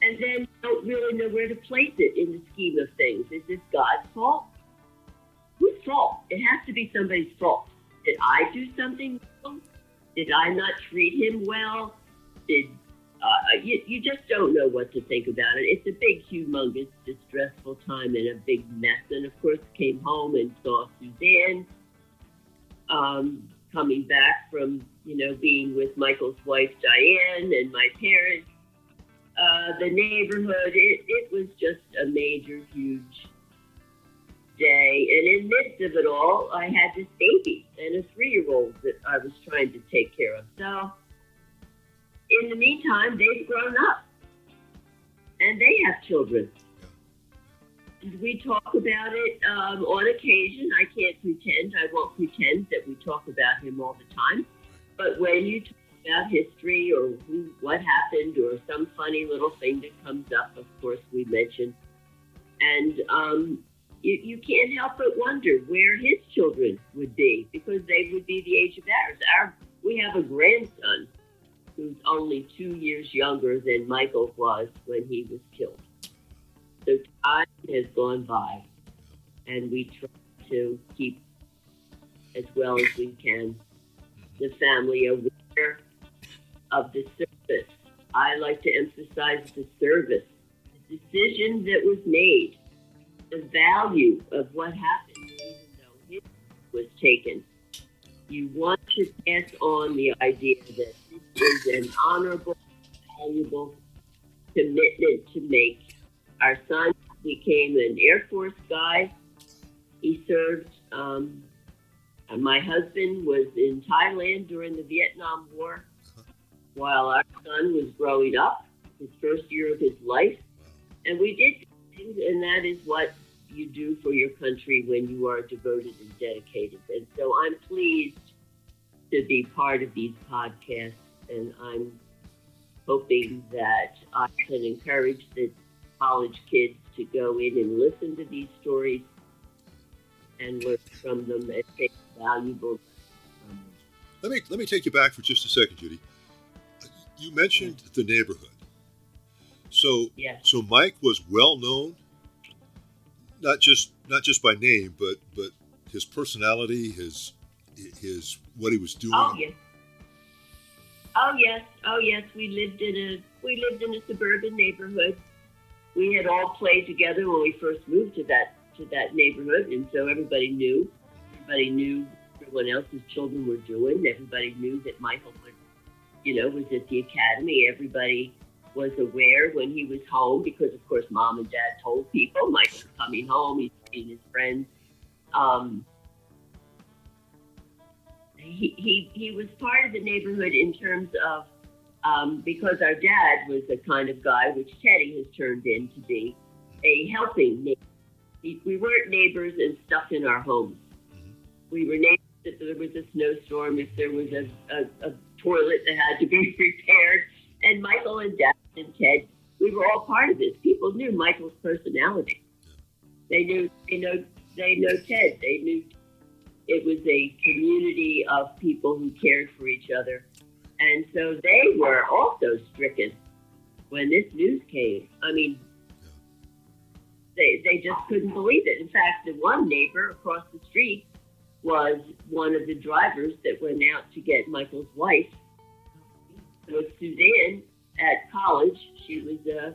And then you don't really know where to place it in the scheme of things. Is this God's fault? Whose fault? It has to be somebody's fault. Did I do something wrong? Did I not treat him well? Did uh, you, you just don't know what to think about it. It's a big, humongous, distressful time and a big mess. And of course, came home and saw Suzanne. Um, coming back from, you know, being with Michael's wife, Diane, and my parents, uh, the neighborhood, it, it was just a major, huge day. And in the midst of it all, I had this baby and a three-year-old that I was trying to take care of. So in the meantime, they've grown up and they have children. We talk about it um, on occasion. I can't pretend, I won't pretend that we talk about him all the time. But when you talk about history or who, what happened or some funny little thing that comes up, of course, we mention. And um, you, you can't help but wonder where his children would be, because they would be the age of ours. Our, we have a grandson who's only two years younger than Michael was when he was killed. So time has gone by, and we try to keep, as well as we can, the family aware of the service. I like to emphasize the service, the decision that was made, the value of what happened, even though it was taken. You want to pass on the idea that this is an honorable, valuable commitment to make. Our son became an Air Force guy. He served. Um, my husband was in Thailand during the Vietnam War while our son was growing up, his first year of his life. And we did things, and that is what you do for your country when you are devoted and dedicated. And so I'm pleased to be part of these podcasts, and I'm hoping that I can encourage the college kids to go in and listen to these stories and learn from them and take valuable lessons from them. Let me, let me take you back for just a second, Judy. You mentioned the neighborhood. So, yes. So Mike was well known, not just not just by name, but, but his personality, his his what he was doing. Oh yes. Oh yes. Oh yes. We lived in a we lived in a suburban neighborhood. We had all played together when we first moved to that to that neighborhood, and so everybody knew. Everybody knew everyone else's children were doing. Everybody knew that Michael was, you know, was at the academy. Everybody was aware when he was home because, of course, Mom and Dad told people Michael's coming home. He's seeing his friends. Um, he he he was part of the neighborhood in terms of. Um, because our dad was the kind of guy, which Teddy has turned in to be, a helping neighbor. We weren't neighbors and stuck in our homes. We were neighbors that there was a snowstorm, if there was a, a, a toilet that had to be repaired. And Michael and Dad and Ted, we were all part of this. People knew Michael's personality. They knew, they know, they know Ted. They knew it was a community of people who cared for each other. And so they were also stricken when this news came. I mean, they they just couldn't believe it. In fact, the one neighbor across the street was one of the drivers that went out to get Michael's wife. It was Suzanne at college. She was uh,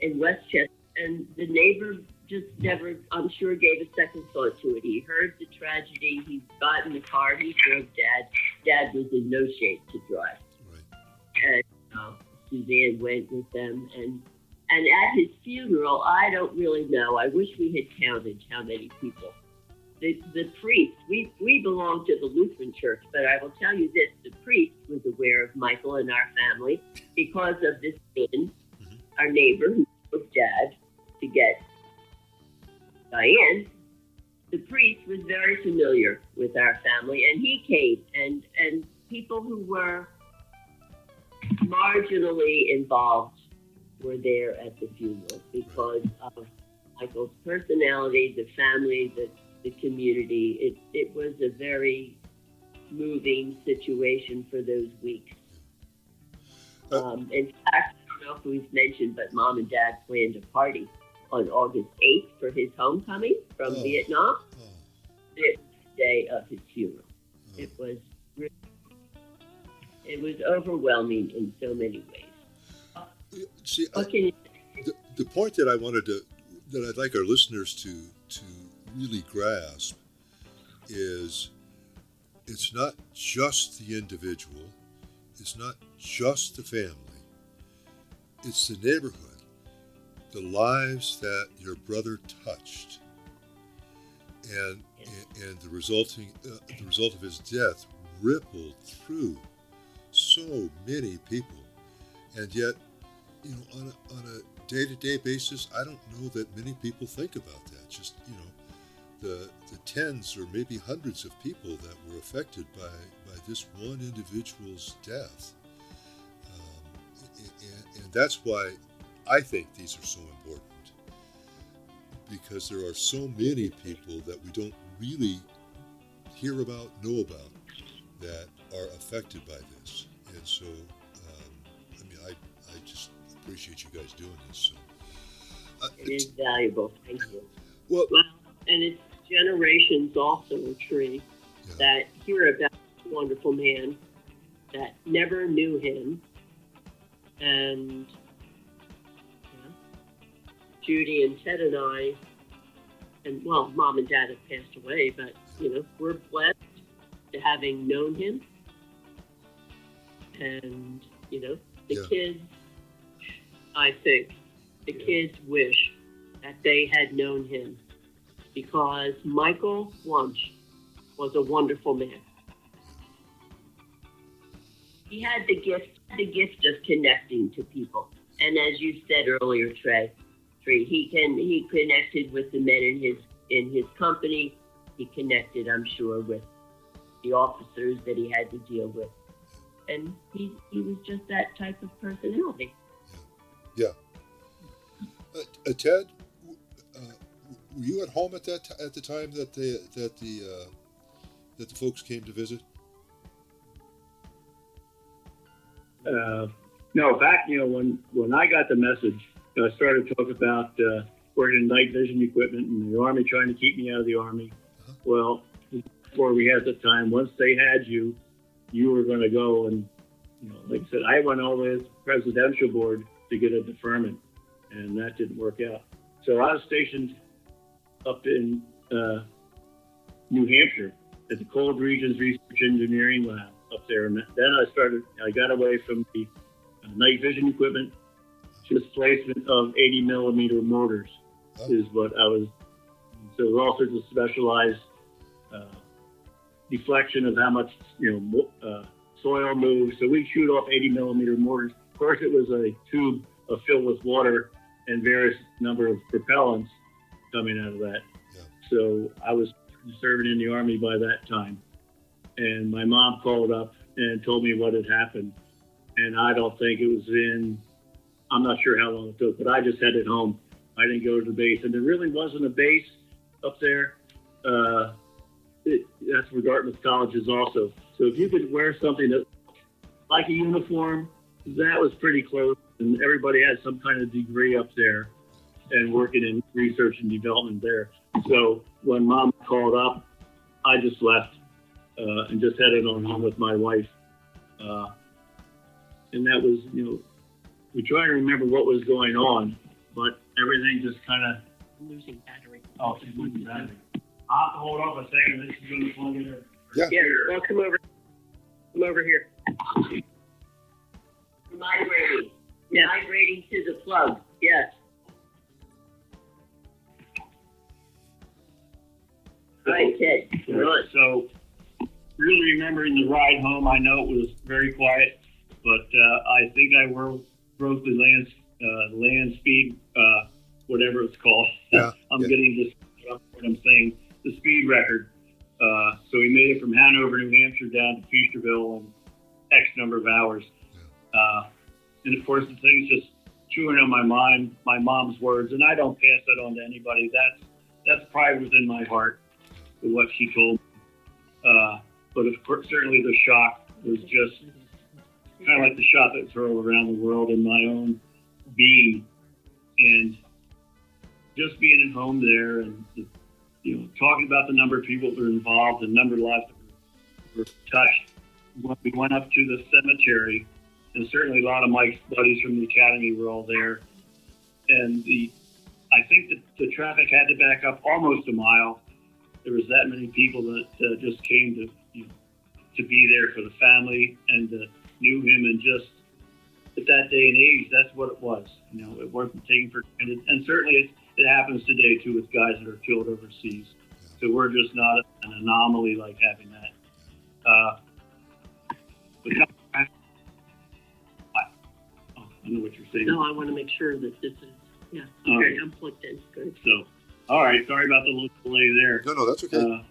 in Westchester. And the neighbor just never, I'm sure, gave a second thought to it. He heard the tragedy. He got in the car. He drove Dad. Dad was in no shape to drive. Right. And uh, Suzanne went with them. And and at his funeral, I don't really know. I wish we had counted how many people. The the priest, we, we belong to the Lutheran Church, but I will tell you this. The priest was aware of Michael and our family because of this man, mm-hmm. our neighbor, who was Dad, to get Diane. The priest was very familiar with our family, and he came, and, and people who were marginally involved were there at the funeral because of Michael's personality, the family, the, the community. It, it was a very moving situation for those weeks. Um, in fact, I don't know if we've mentioned, but Mom and Dad planned a party on August eighth for his homecoming from oh. Vietnam. Oh. It was the day of his funeral. Oh. It was really, it was overwhelming in so many ways. See, I, you- the, the point that I wanted to, that I'd like our listeners to, to really grasp is it's not just the individual, it's not just the family, it's the neighborhood. The lives that your brother touched, and and, and the resulting uh, the result of his death rippled through so many people, and yet, you know, on a, on a day-to-day basis, I don't know that many people think about that. Just you know, the the tens or maybe hundreds of people that were affected by by this one individual's death, um, and, and that's why. I think these are so important because there are so many people that we don't really hear about, know about, that are affected by this. And so, um, I mean, I, I just appreciate you guys doing this. So. Uh, it is valuable. Thank you. Well, well, and it's generations also a tree yeah. that hear about this wonderful man that never knew him and Judy and Ted and I, and well, Mom and Dad have passed away, but, you know, we're blessed to having known him. And, you know, the yeah. kids, I think, the yeah. kids wish that they had known him because Michael Wunsch was a wonderful man. He had the gift, the gift of connecting to people. And as you said earlier, Trey, He can he connected with the men in his in his company. He connected, I'm sure, with the officers that he had to deal with, and he he was just that type of personality. Yeah. yeah. Uh, uh, Ted, uh, were you at home at that t- at the time that the that the uh, that the folks came to visit? Uh, no, back you know when when I got the message. I started to talk about uh, working in night vision equipment and the Army trying to keep me out of the Army. Uh-huh. Well, before we had the time, once they had you, you were going to go. And, you know, like I said, I went all the way to the presidential board to get a deferment, and that didn't work out. So I was stationed up in uh, New Hampshire at the Cold Regions Research Engineering Lab up there. And then I started, I got away from the uh, night vision equipment. Displacement of eighty millimeter mortars oh. is what I was. So it was all sorts of specialized uh, deflection of how much you know uh, soil moves. So we shoot off eighty millimeter mortars. Of course, it was a tube filled with water and various number of propellants coming out of that. Yeah. So I was serving in the Army by that time. And my mom called up and told me what had happened. And I don't think it was in, I'm not sure how long it took, but I just headed home. I didn't go to the base. And there really wasn't a base up there. Uh, it, that's where Dartmouth College is also. So if you could wear something that like a uniform, that was pretty close. And everybody had some kind of degree up there and working in research and development there. So when Mom called up, I just left uh, and just headed on home with my wife. Uh, and that was, you know, we try to remember what was going on, but everything just kind of... Losing battery. Oh, she's losing battery. I'll have to hold off a second. This is going to plug in her. Yeah, yeah I'll come over. Come over here. Migrating. Yeah. Migrating to the plug. Yes. Right, Ted. Right. So, really remembering the ride home, I know it was very quiet, but uh, I think I broke the land, uh, land speed, uh, whatever it's called. Yeah. I'm yeah. getting this, what I'm saying, the speed record. Uh, so we made it from Hanover, New Hampshire, down to Feasterville in X number of hours. Uh, and of course, the thing's just chewing on my mind, my mom's words, and I don't pass that on to anybody. That's that's pride within my heart, with what she told me. Uh, but of course, certainly the shock was just kind of like the shot that's hurled around the world in my own being, and just being at home there and the, you know, talking about the number of people that were involved, the number of lives that were touched. When we went up to the cemetery, and certainly a lot of Mike's buddies from the academy were all there. And the, I think that the traffic had to back up almost a mile. There was that many people that uh, just came to you know, to be there for the family and that knew him. And just at that day and age, that's what it was. You know, it wasn't taken for granted. And certainly it's, it happens today, too, with guys that are killed overseas. So we're just not an anomaly like having that. Uh, but I, oh, I know what you're saying. No, I want to make sure that this is, yeah, okay, um, I'm plugged in. Good. So, all right, sorry about the little delay there. No, no, that's okay. Uh,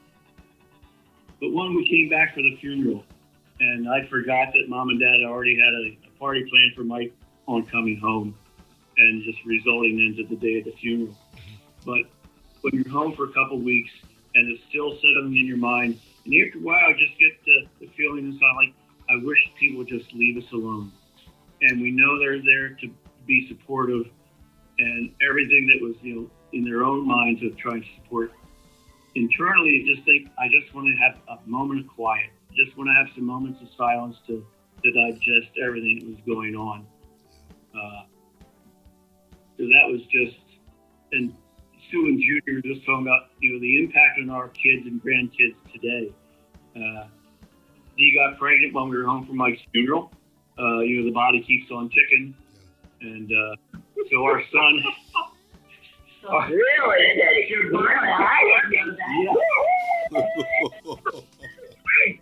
but one, we came back for the funeral, and I forgot that Mom and Dad already had a, a party planned for Mike on coming home, and just resulting into the day of the funeral. But when you're home for a couple of weeks and it's still settling in your mind, and after a while I just get the, the feeling inside like, I wish people would just leave us alone. And we know they're there to be supportive, and everything that was, you know, in their own minds of trying to support. Internally, just think, I just want to have a moment of quiet. Just want to have some moments of silence to, to digest everything that was going on. Uh, So that was just, and Sue and Judy were just talking about, you know, the impact on our kids and grandkids today. Uh, Dee got pregnant when we were home from Mike's funeral. Uh, you know, the body keeps on ticking. And uh, so our son. our, really? That's your brother. I didn't know that. See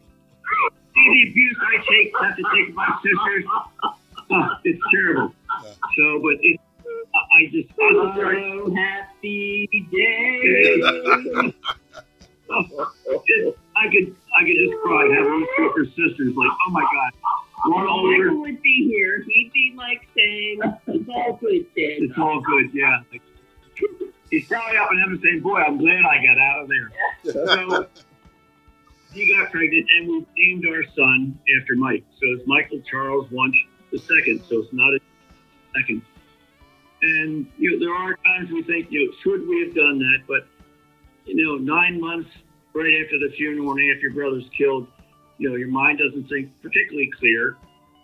the abuse I take, I have to take my sisters. Uh, it's terrible. Yeah. So, but it's. I just oh, so happy day. I could I could just cry. Have one of her sisters like, oh my god, one older would be here. He'd be like saying, "It's all good, Dad." It's all good, yeah. Like, he's probably up in heaven saying, "Boy, I'm glad I got out of there." So he got pregnant, and we named our son after Mike. So it's Michael Charles Wunsch the second. So it's not a second. And, you know, there are times we think, you know, should we have done that? But, you know, nine months right after the funeral and after your brother's killed, you know, your mind doesn't think particularly clear.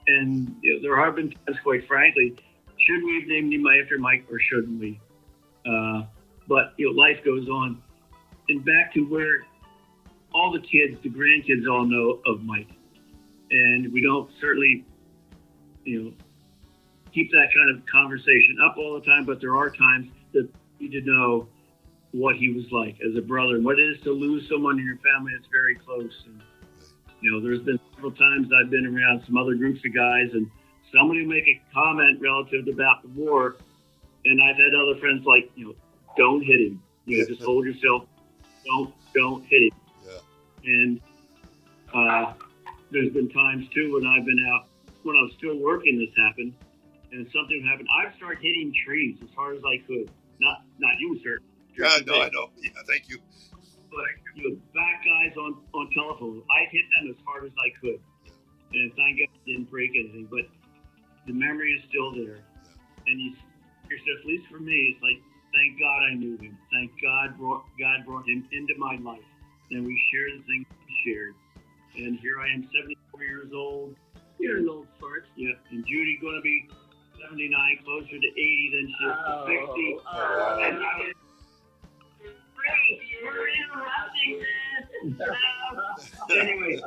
And you know, there have been times, quite frankly, should we have named him after Mike or shouldn't we? Uh, but, you know, life goes on. And back to where all the kids, the grandkids all know of Mike. And we don't certainly, you know, keep that kind of conversation up all the time, but there are times that you need to know what he was like as a brother and what it is to lose someone in your family that's very close. And, you know, there's been several times I've been around some other groups of guys and somebody will make a comment relative about the war, and I've had other friends like, you know, don't hit him. You know, just hold yourself. Don't don't hit it. Yeah. And uh, there's been times, too, when I've been out, when I was still working, this happened, and something happened. I've started hitting trees as hard as I could. Not not you, sir. Yeah, no, I know. Yeah, thank you. But you know, back guys on, on telephones, I hit them as hard as I could. And thank God it didn't break anything, but the memory is still there. And you, yourself, at least for me, it's like, thank God I knew him. Thank God brought, God brought him into my life. And we shared the things we shared. And here I am, seventy-four years old. You're an old fart. Yeah. And Judy going to be seventy-nine, closer to eighty than she is oh, to sixty. Oh. And I was, great, you were interrupting this. Uh, anyway,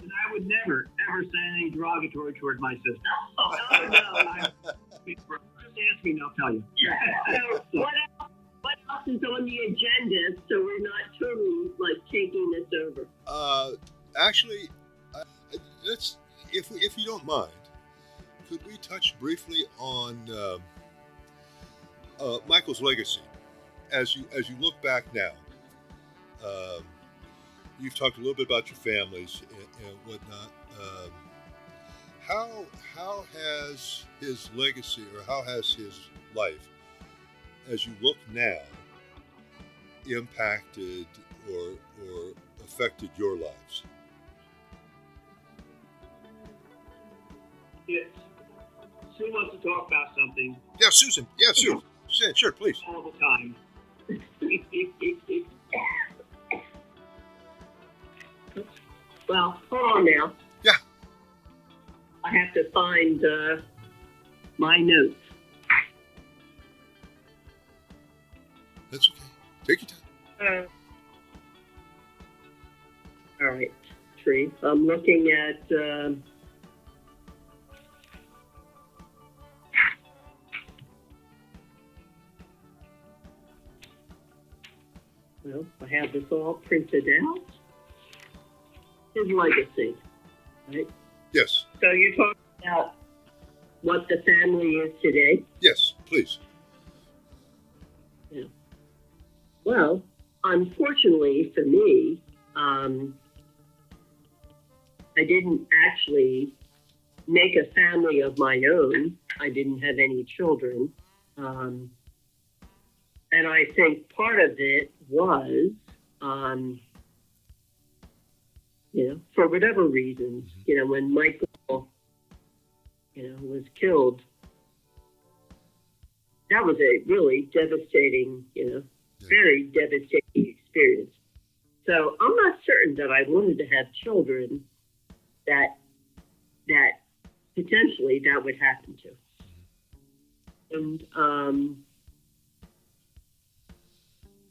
and I would never, ever say anything derogatory toward my sister. Oh, no, no. I, just ask me and I'll tell you. Yeah. So what else, what else is on the agenda so we're not totally, like, taking this over? Uh, actually, uh, let's, if, if you don't mind, could we touch briefly on uh, uh, Michael's legacy? As you as you look back now, um, you've talked a little bit about your families and, and whatnot. Um, how how has his legacy, or how has his life, as you look now, impacted or or affected your lives? Yes. Sue wants to talk about something. Yeah, Susan. Yeah, Susan. Sure, sure, please. All the time. Well, hold on now. Yeah. I have to find uh, my notes. That's okay. Take your time. Uh, all right, Tree. I'm looking at... Uh, Well, I have this all printed out. His legacy, right? Yes. So you're talking about what the family is today? Yes, please. Yeah. Well, unfortunately for me, um, I didn't actually make a family of my own. I didn't have any children. Um, and I think part of it was, um, you know, for whatever reasons, you know, when Michael, you know, was killed, that was a really devastating, you know, very devastating experience. So I'm not certain that I wanted to have children that, that potentially that would happen to. And, um,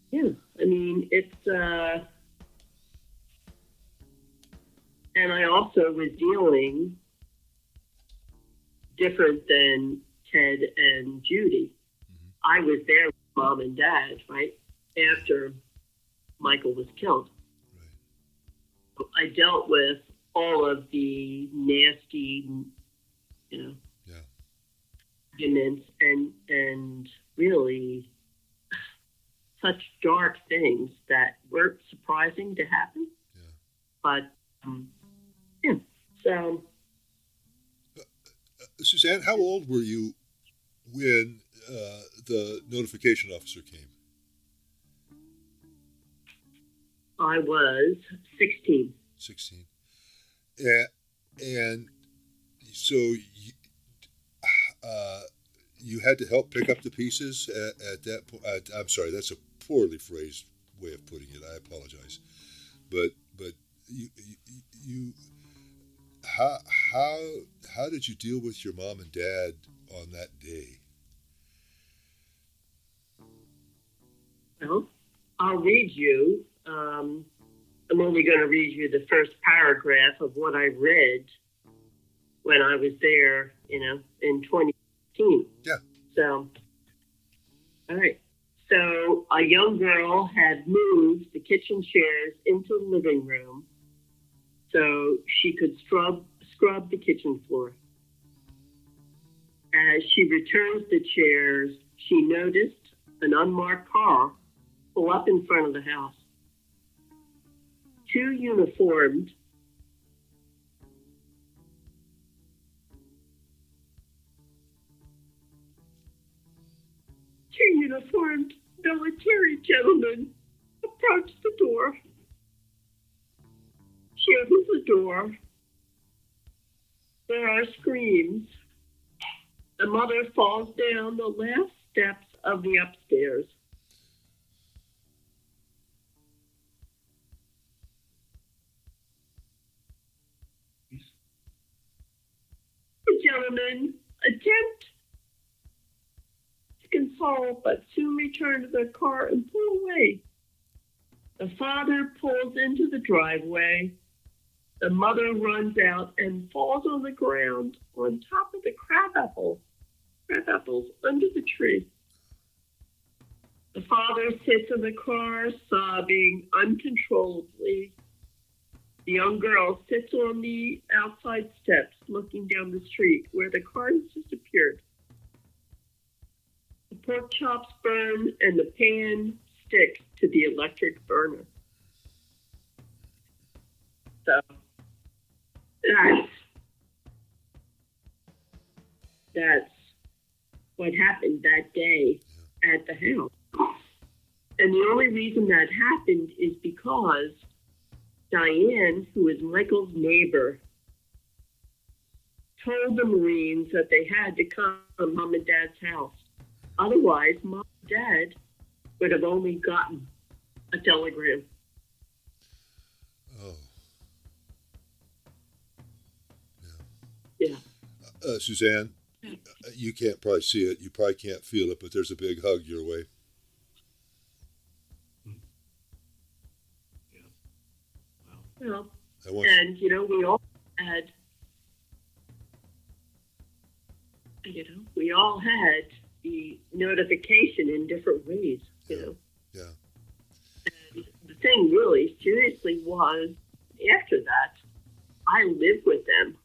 yeah, I mean, it's, uh, and I also was dealing different than Ted and Judy. I was there with mom and dad, right, after Michael was killed. Right. I dealt with all of the nasty, you know, yeah. arguments and, and really... such dark things that weren't surprising to happen. Yeah. But, um, yeah, so. Uh, uh, Suzanne, how old were you when uh, the notification officer came? I was sixteen. sixteen. And, and so you, uh, you had to help pick up the pieces at, at that point. I'm sorry, that's a poorly phrased way of putting it. I apologize, but but you, you you how how how did you deal with your mom and dad on that day? Well, I'll read you. Um, I'm only going to read you the first paragraph of what I read when I was there. You know, in twenty fifteen. Yeah. So, all right. So a young girl had moved the kitchen chairs into the living room so she could scrub, scrub the kitchen floor. As she returned the chairs, she noticed an unmarked car pull up in front of the house. two uniformed two uniformed military gentlemen approached the door. She opened the door. There are screams. The mother falls down the last steps of the upstairs. The gentlemen attempt to console, but soon return to their car and pull away. The father pulls into the driveway. The mother runs out and falls on the ground on top of the crab apple, crab apples under the tree. The father sits in the car sobbing uncontrollably. The young girl sits on the outside steps looking down the street where the car has disappeared. The pork chops burn and the pan sticks to the electric burner. So That's, that's what happened that day at the house. And the only reason that happened is because Diane, who was Michael's neighbor, told the Marines that they had to come to Mom and Dad's house. Otherwise, Mom and Dad would have only gotten a telegram. Yeah. Uh, Suzanne, you can't probably see it. You probably can't feel it, but there's a big hug your way. Yeah. Wow. Well, and, you know, we all had, you know, we all had the notification in different ways, you yeah. know. Yeah. And the thing really, seriously, was after that, I lived with them.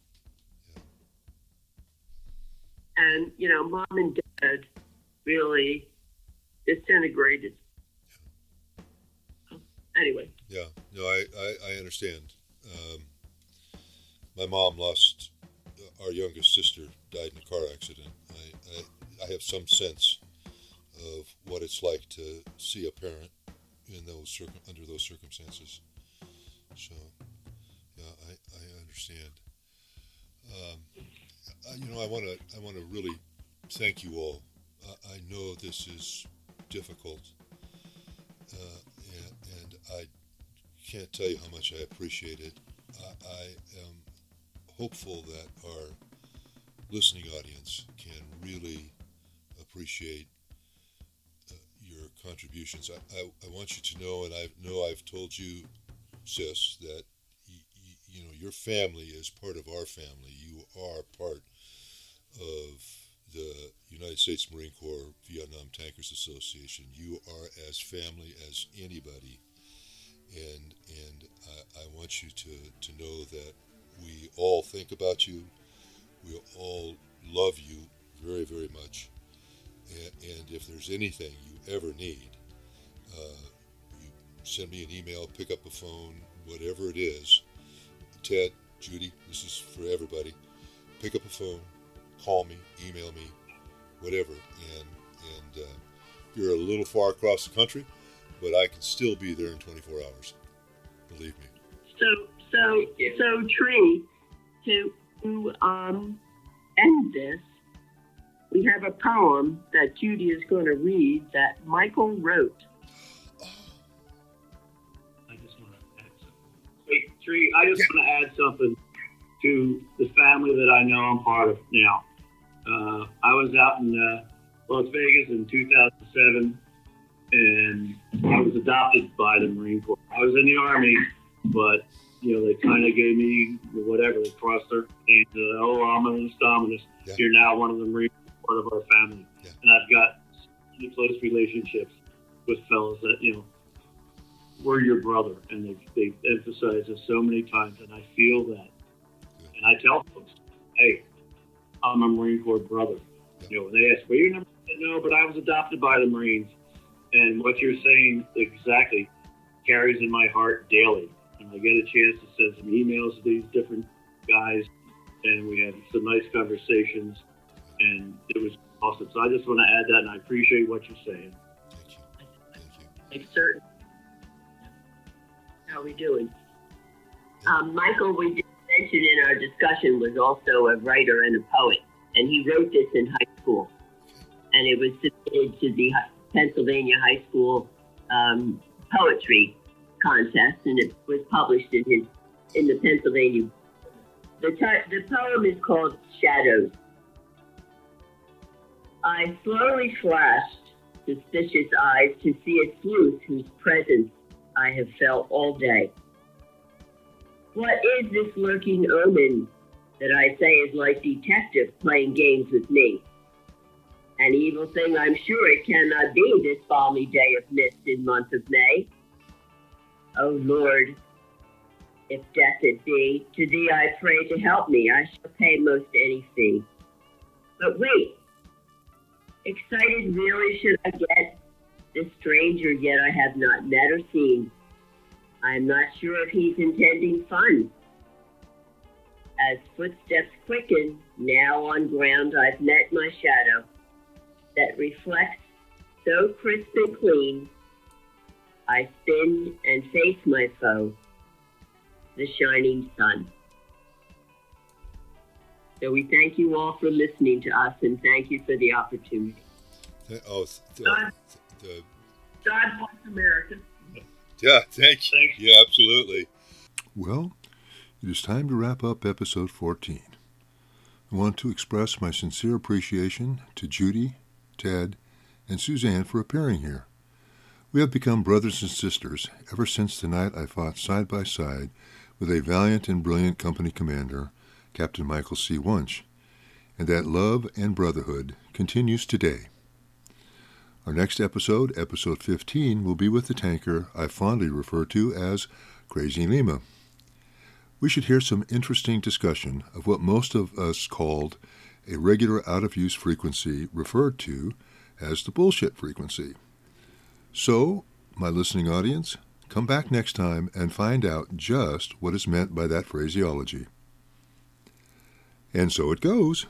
And, you know, Mom and Dad really disintegrated. Yeah. Anyway. Yeah. No, I, I, I understand. Um, my mom lost uh, our youngest sister, died in a car accident. I, I, I have some sense of what it's like to see a parent in those under those circumstances. So, yeah, I, I understand. Um You know, I want to. I want to really thank you all. I, I know this is difficult, uh, and, and I can't tell you how much I appreciate it. I, I am hopeful that our listening audience can really appreciate uh, your contributions. I, I, I want you to know, and I know I've told you, Sis, that y- y- you know your family is part of our family. You are part of the United States Marine Corps Vietnam Tankers Association. You are as family as anybody, and and I, I want you to, to know that we all think about you, we all love you very, very much, and, and if there's anything you ever need, uh, you send me an email, pick up a phone, whatever it is. Ted, Judy, this is for everybody. Pick up a phone, call me, email me, whatever, and and uh, you're a little far across the country, but I can still be there in twenty-four hours. Believe me. So, so, so, Tree, to, to um, end this, we have a poem that Judy is going to read that Michael wrote. Oh. I just want to add something. Hey, Tree, I just yeah. want to add something to the family that I know I'm part of now. Uh, I was out in uh, Las Vegas in two thousand seven, and I was adopted by the Marine Corps. I was in the Army, but, you know, they kind of gave me whatever, they crossed their hands, uh, oh, Ominous Dominus, yeah. You're now one of the Marine Corps, part of our family. Yeah. And I've got close relationships with fellas that, you know, were your brother, and they've, they've emphasized this so many times, and I feel that. And I tell folks, hey, I'm a Marine Corps brother. Yeah. You know, and they ask, well, you never said no, but I was adopted by the Marines. And what you're saying exactly carries in my heart daily. And I get a chance to send some emails to these different guys, and we had some nice conversations, and it was awesome. So I just want to add that, and I appreciate what you're saying. Make certain. How are we doing? Um, Michael, we did mention in our discussion, was also a writer and a poet, and he wrote this in high school, and it was submitted to the Pennsylvania High School um, Poetry Contest, and it was published in his, in the Pennsylvania. The, t- the poem is called Shadows. I slowly flashed suspicious eyes to see a sleuth whose presence I have felt all day. What is this lurking omen that I say is like detective playing games with me? An evil thing I'm sure it cannot be this balmy day of mist in month of May. Oh Lord, if death it be, to thee I pray to help me, I shall pay most any fee. But wait, excited really should I get this stranger yet I have not met or seen. I am not sure if he's intending fun. As footsteps quicken, now on ground I've met my shadow that reflects so crisp and clean. I spin and face my foe, the shining sun. So we thank you all for listening to us, and thank you for the opportunity. Oh, the, God, the, God bless America. Yeah, thank you. Thank you. Yeah, absolutely. Well, it is time to wrap up episode fourteen. I want to express my sincere appreciation to Judy, Ted, and Suzanne for appearing here. We have become brothers and sisters ever since the night I fought side by side with a valiant and brilliant company commander, Captain Michael C. Wunsch, and that love and brotherhood continues today. Our next episode, episode fifteen, will be with the tanker I fondly refer to as Crazy Lima. We should hear some interesting discussion of what most of us called a regular out-of-use frequency referred to as the bullshit frequency. So, my listening audience, come back next time and find out just what is meant by that phraseology. And so it goes.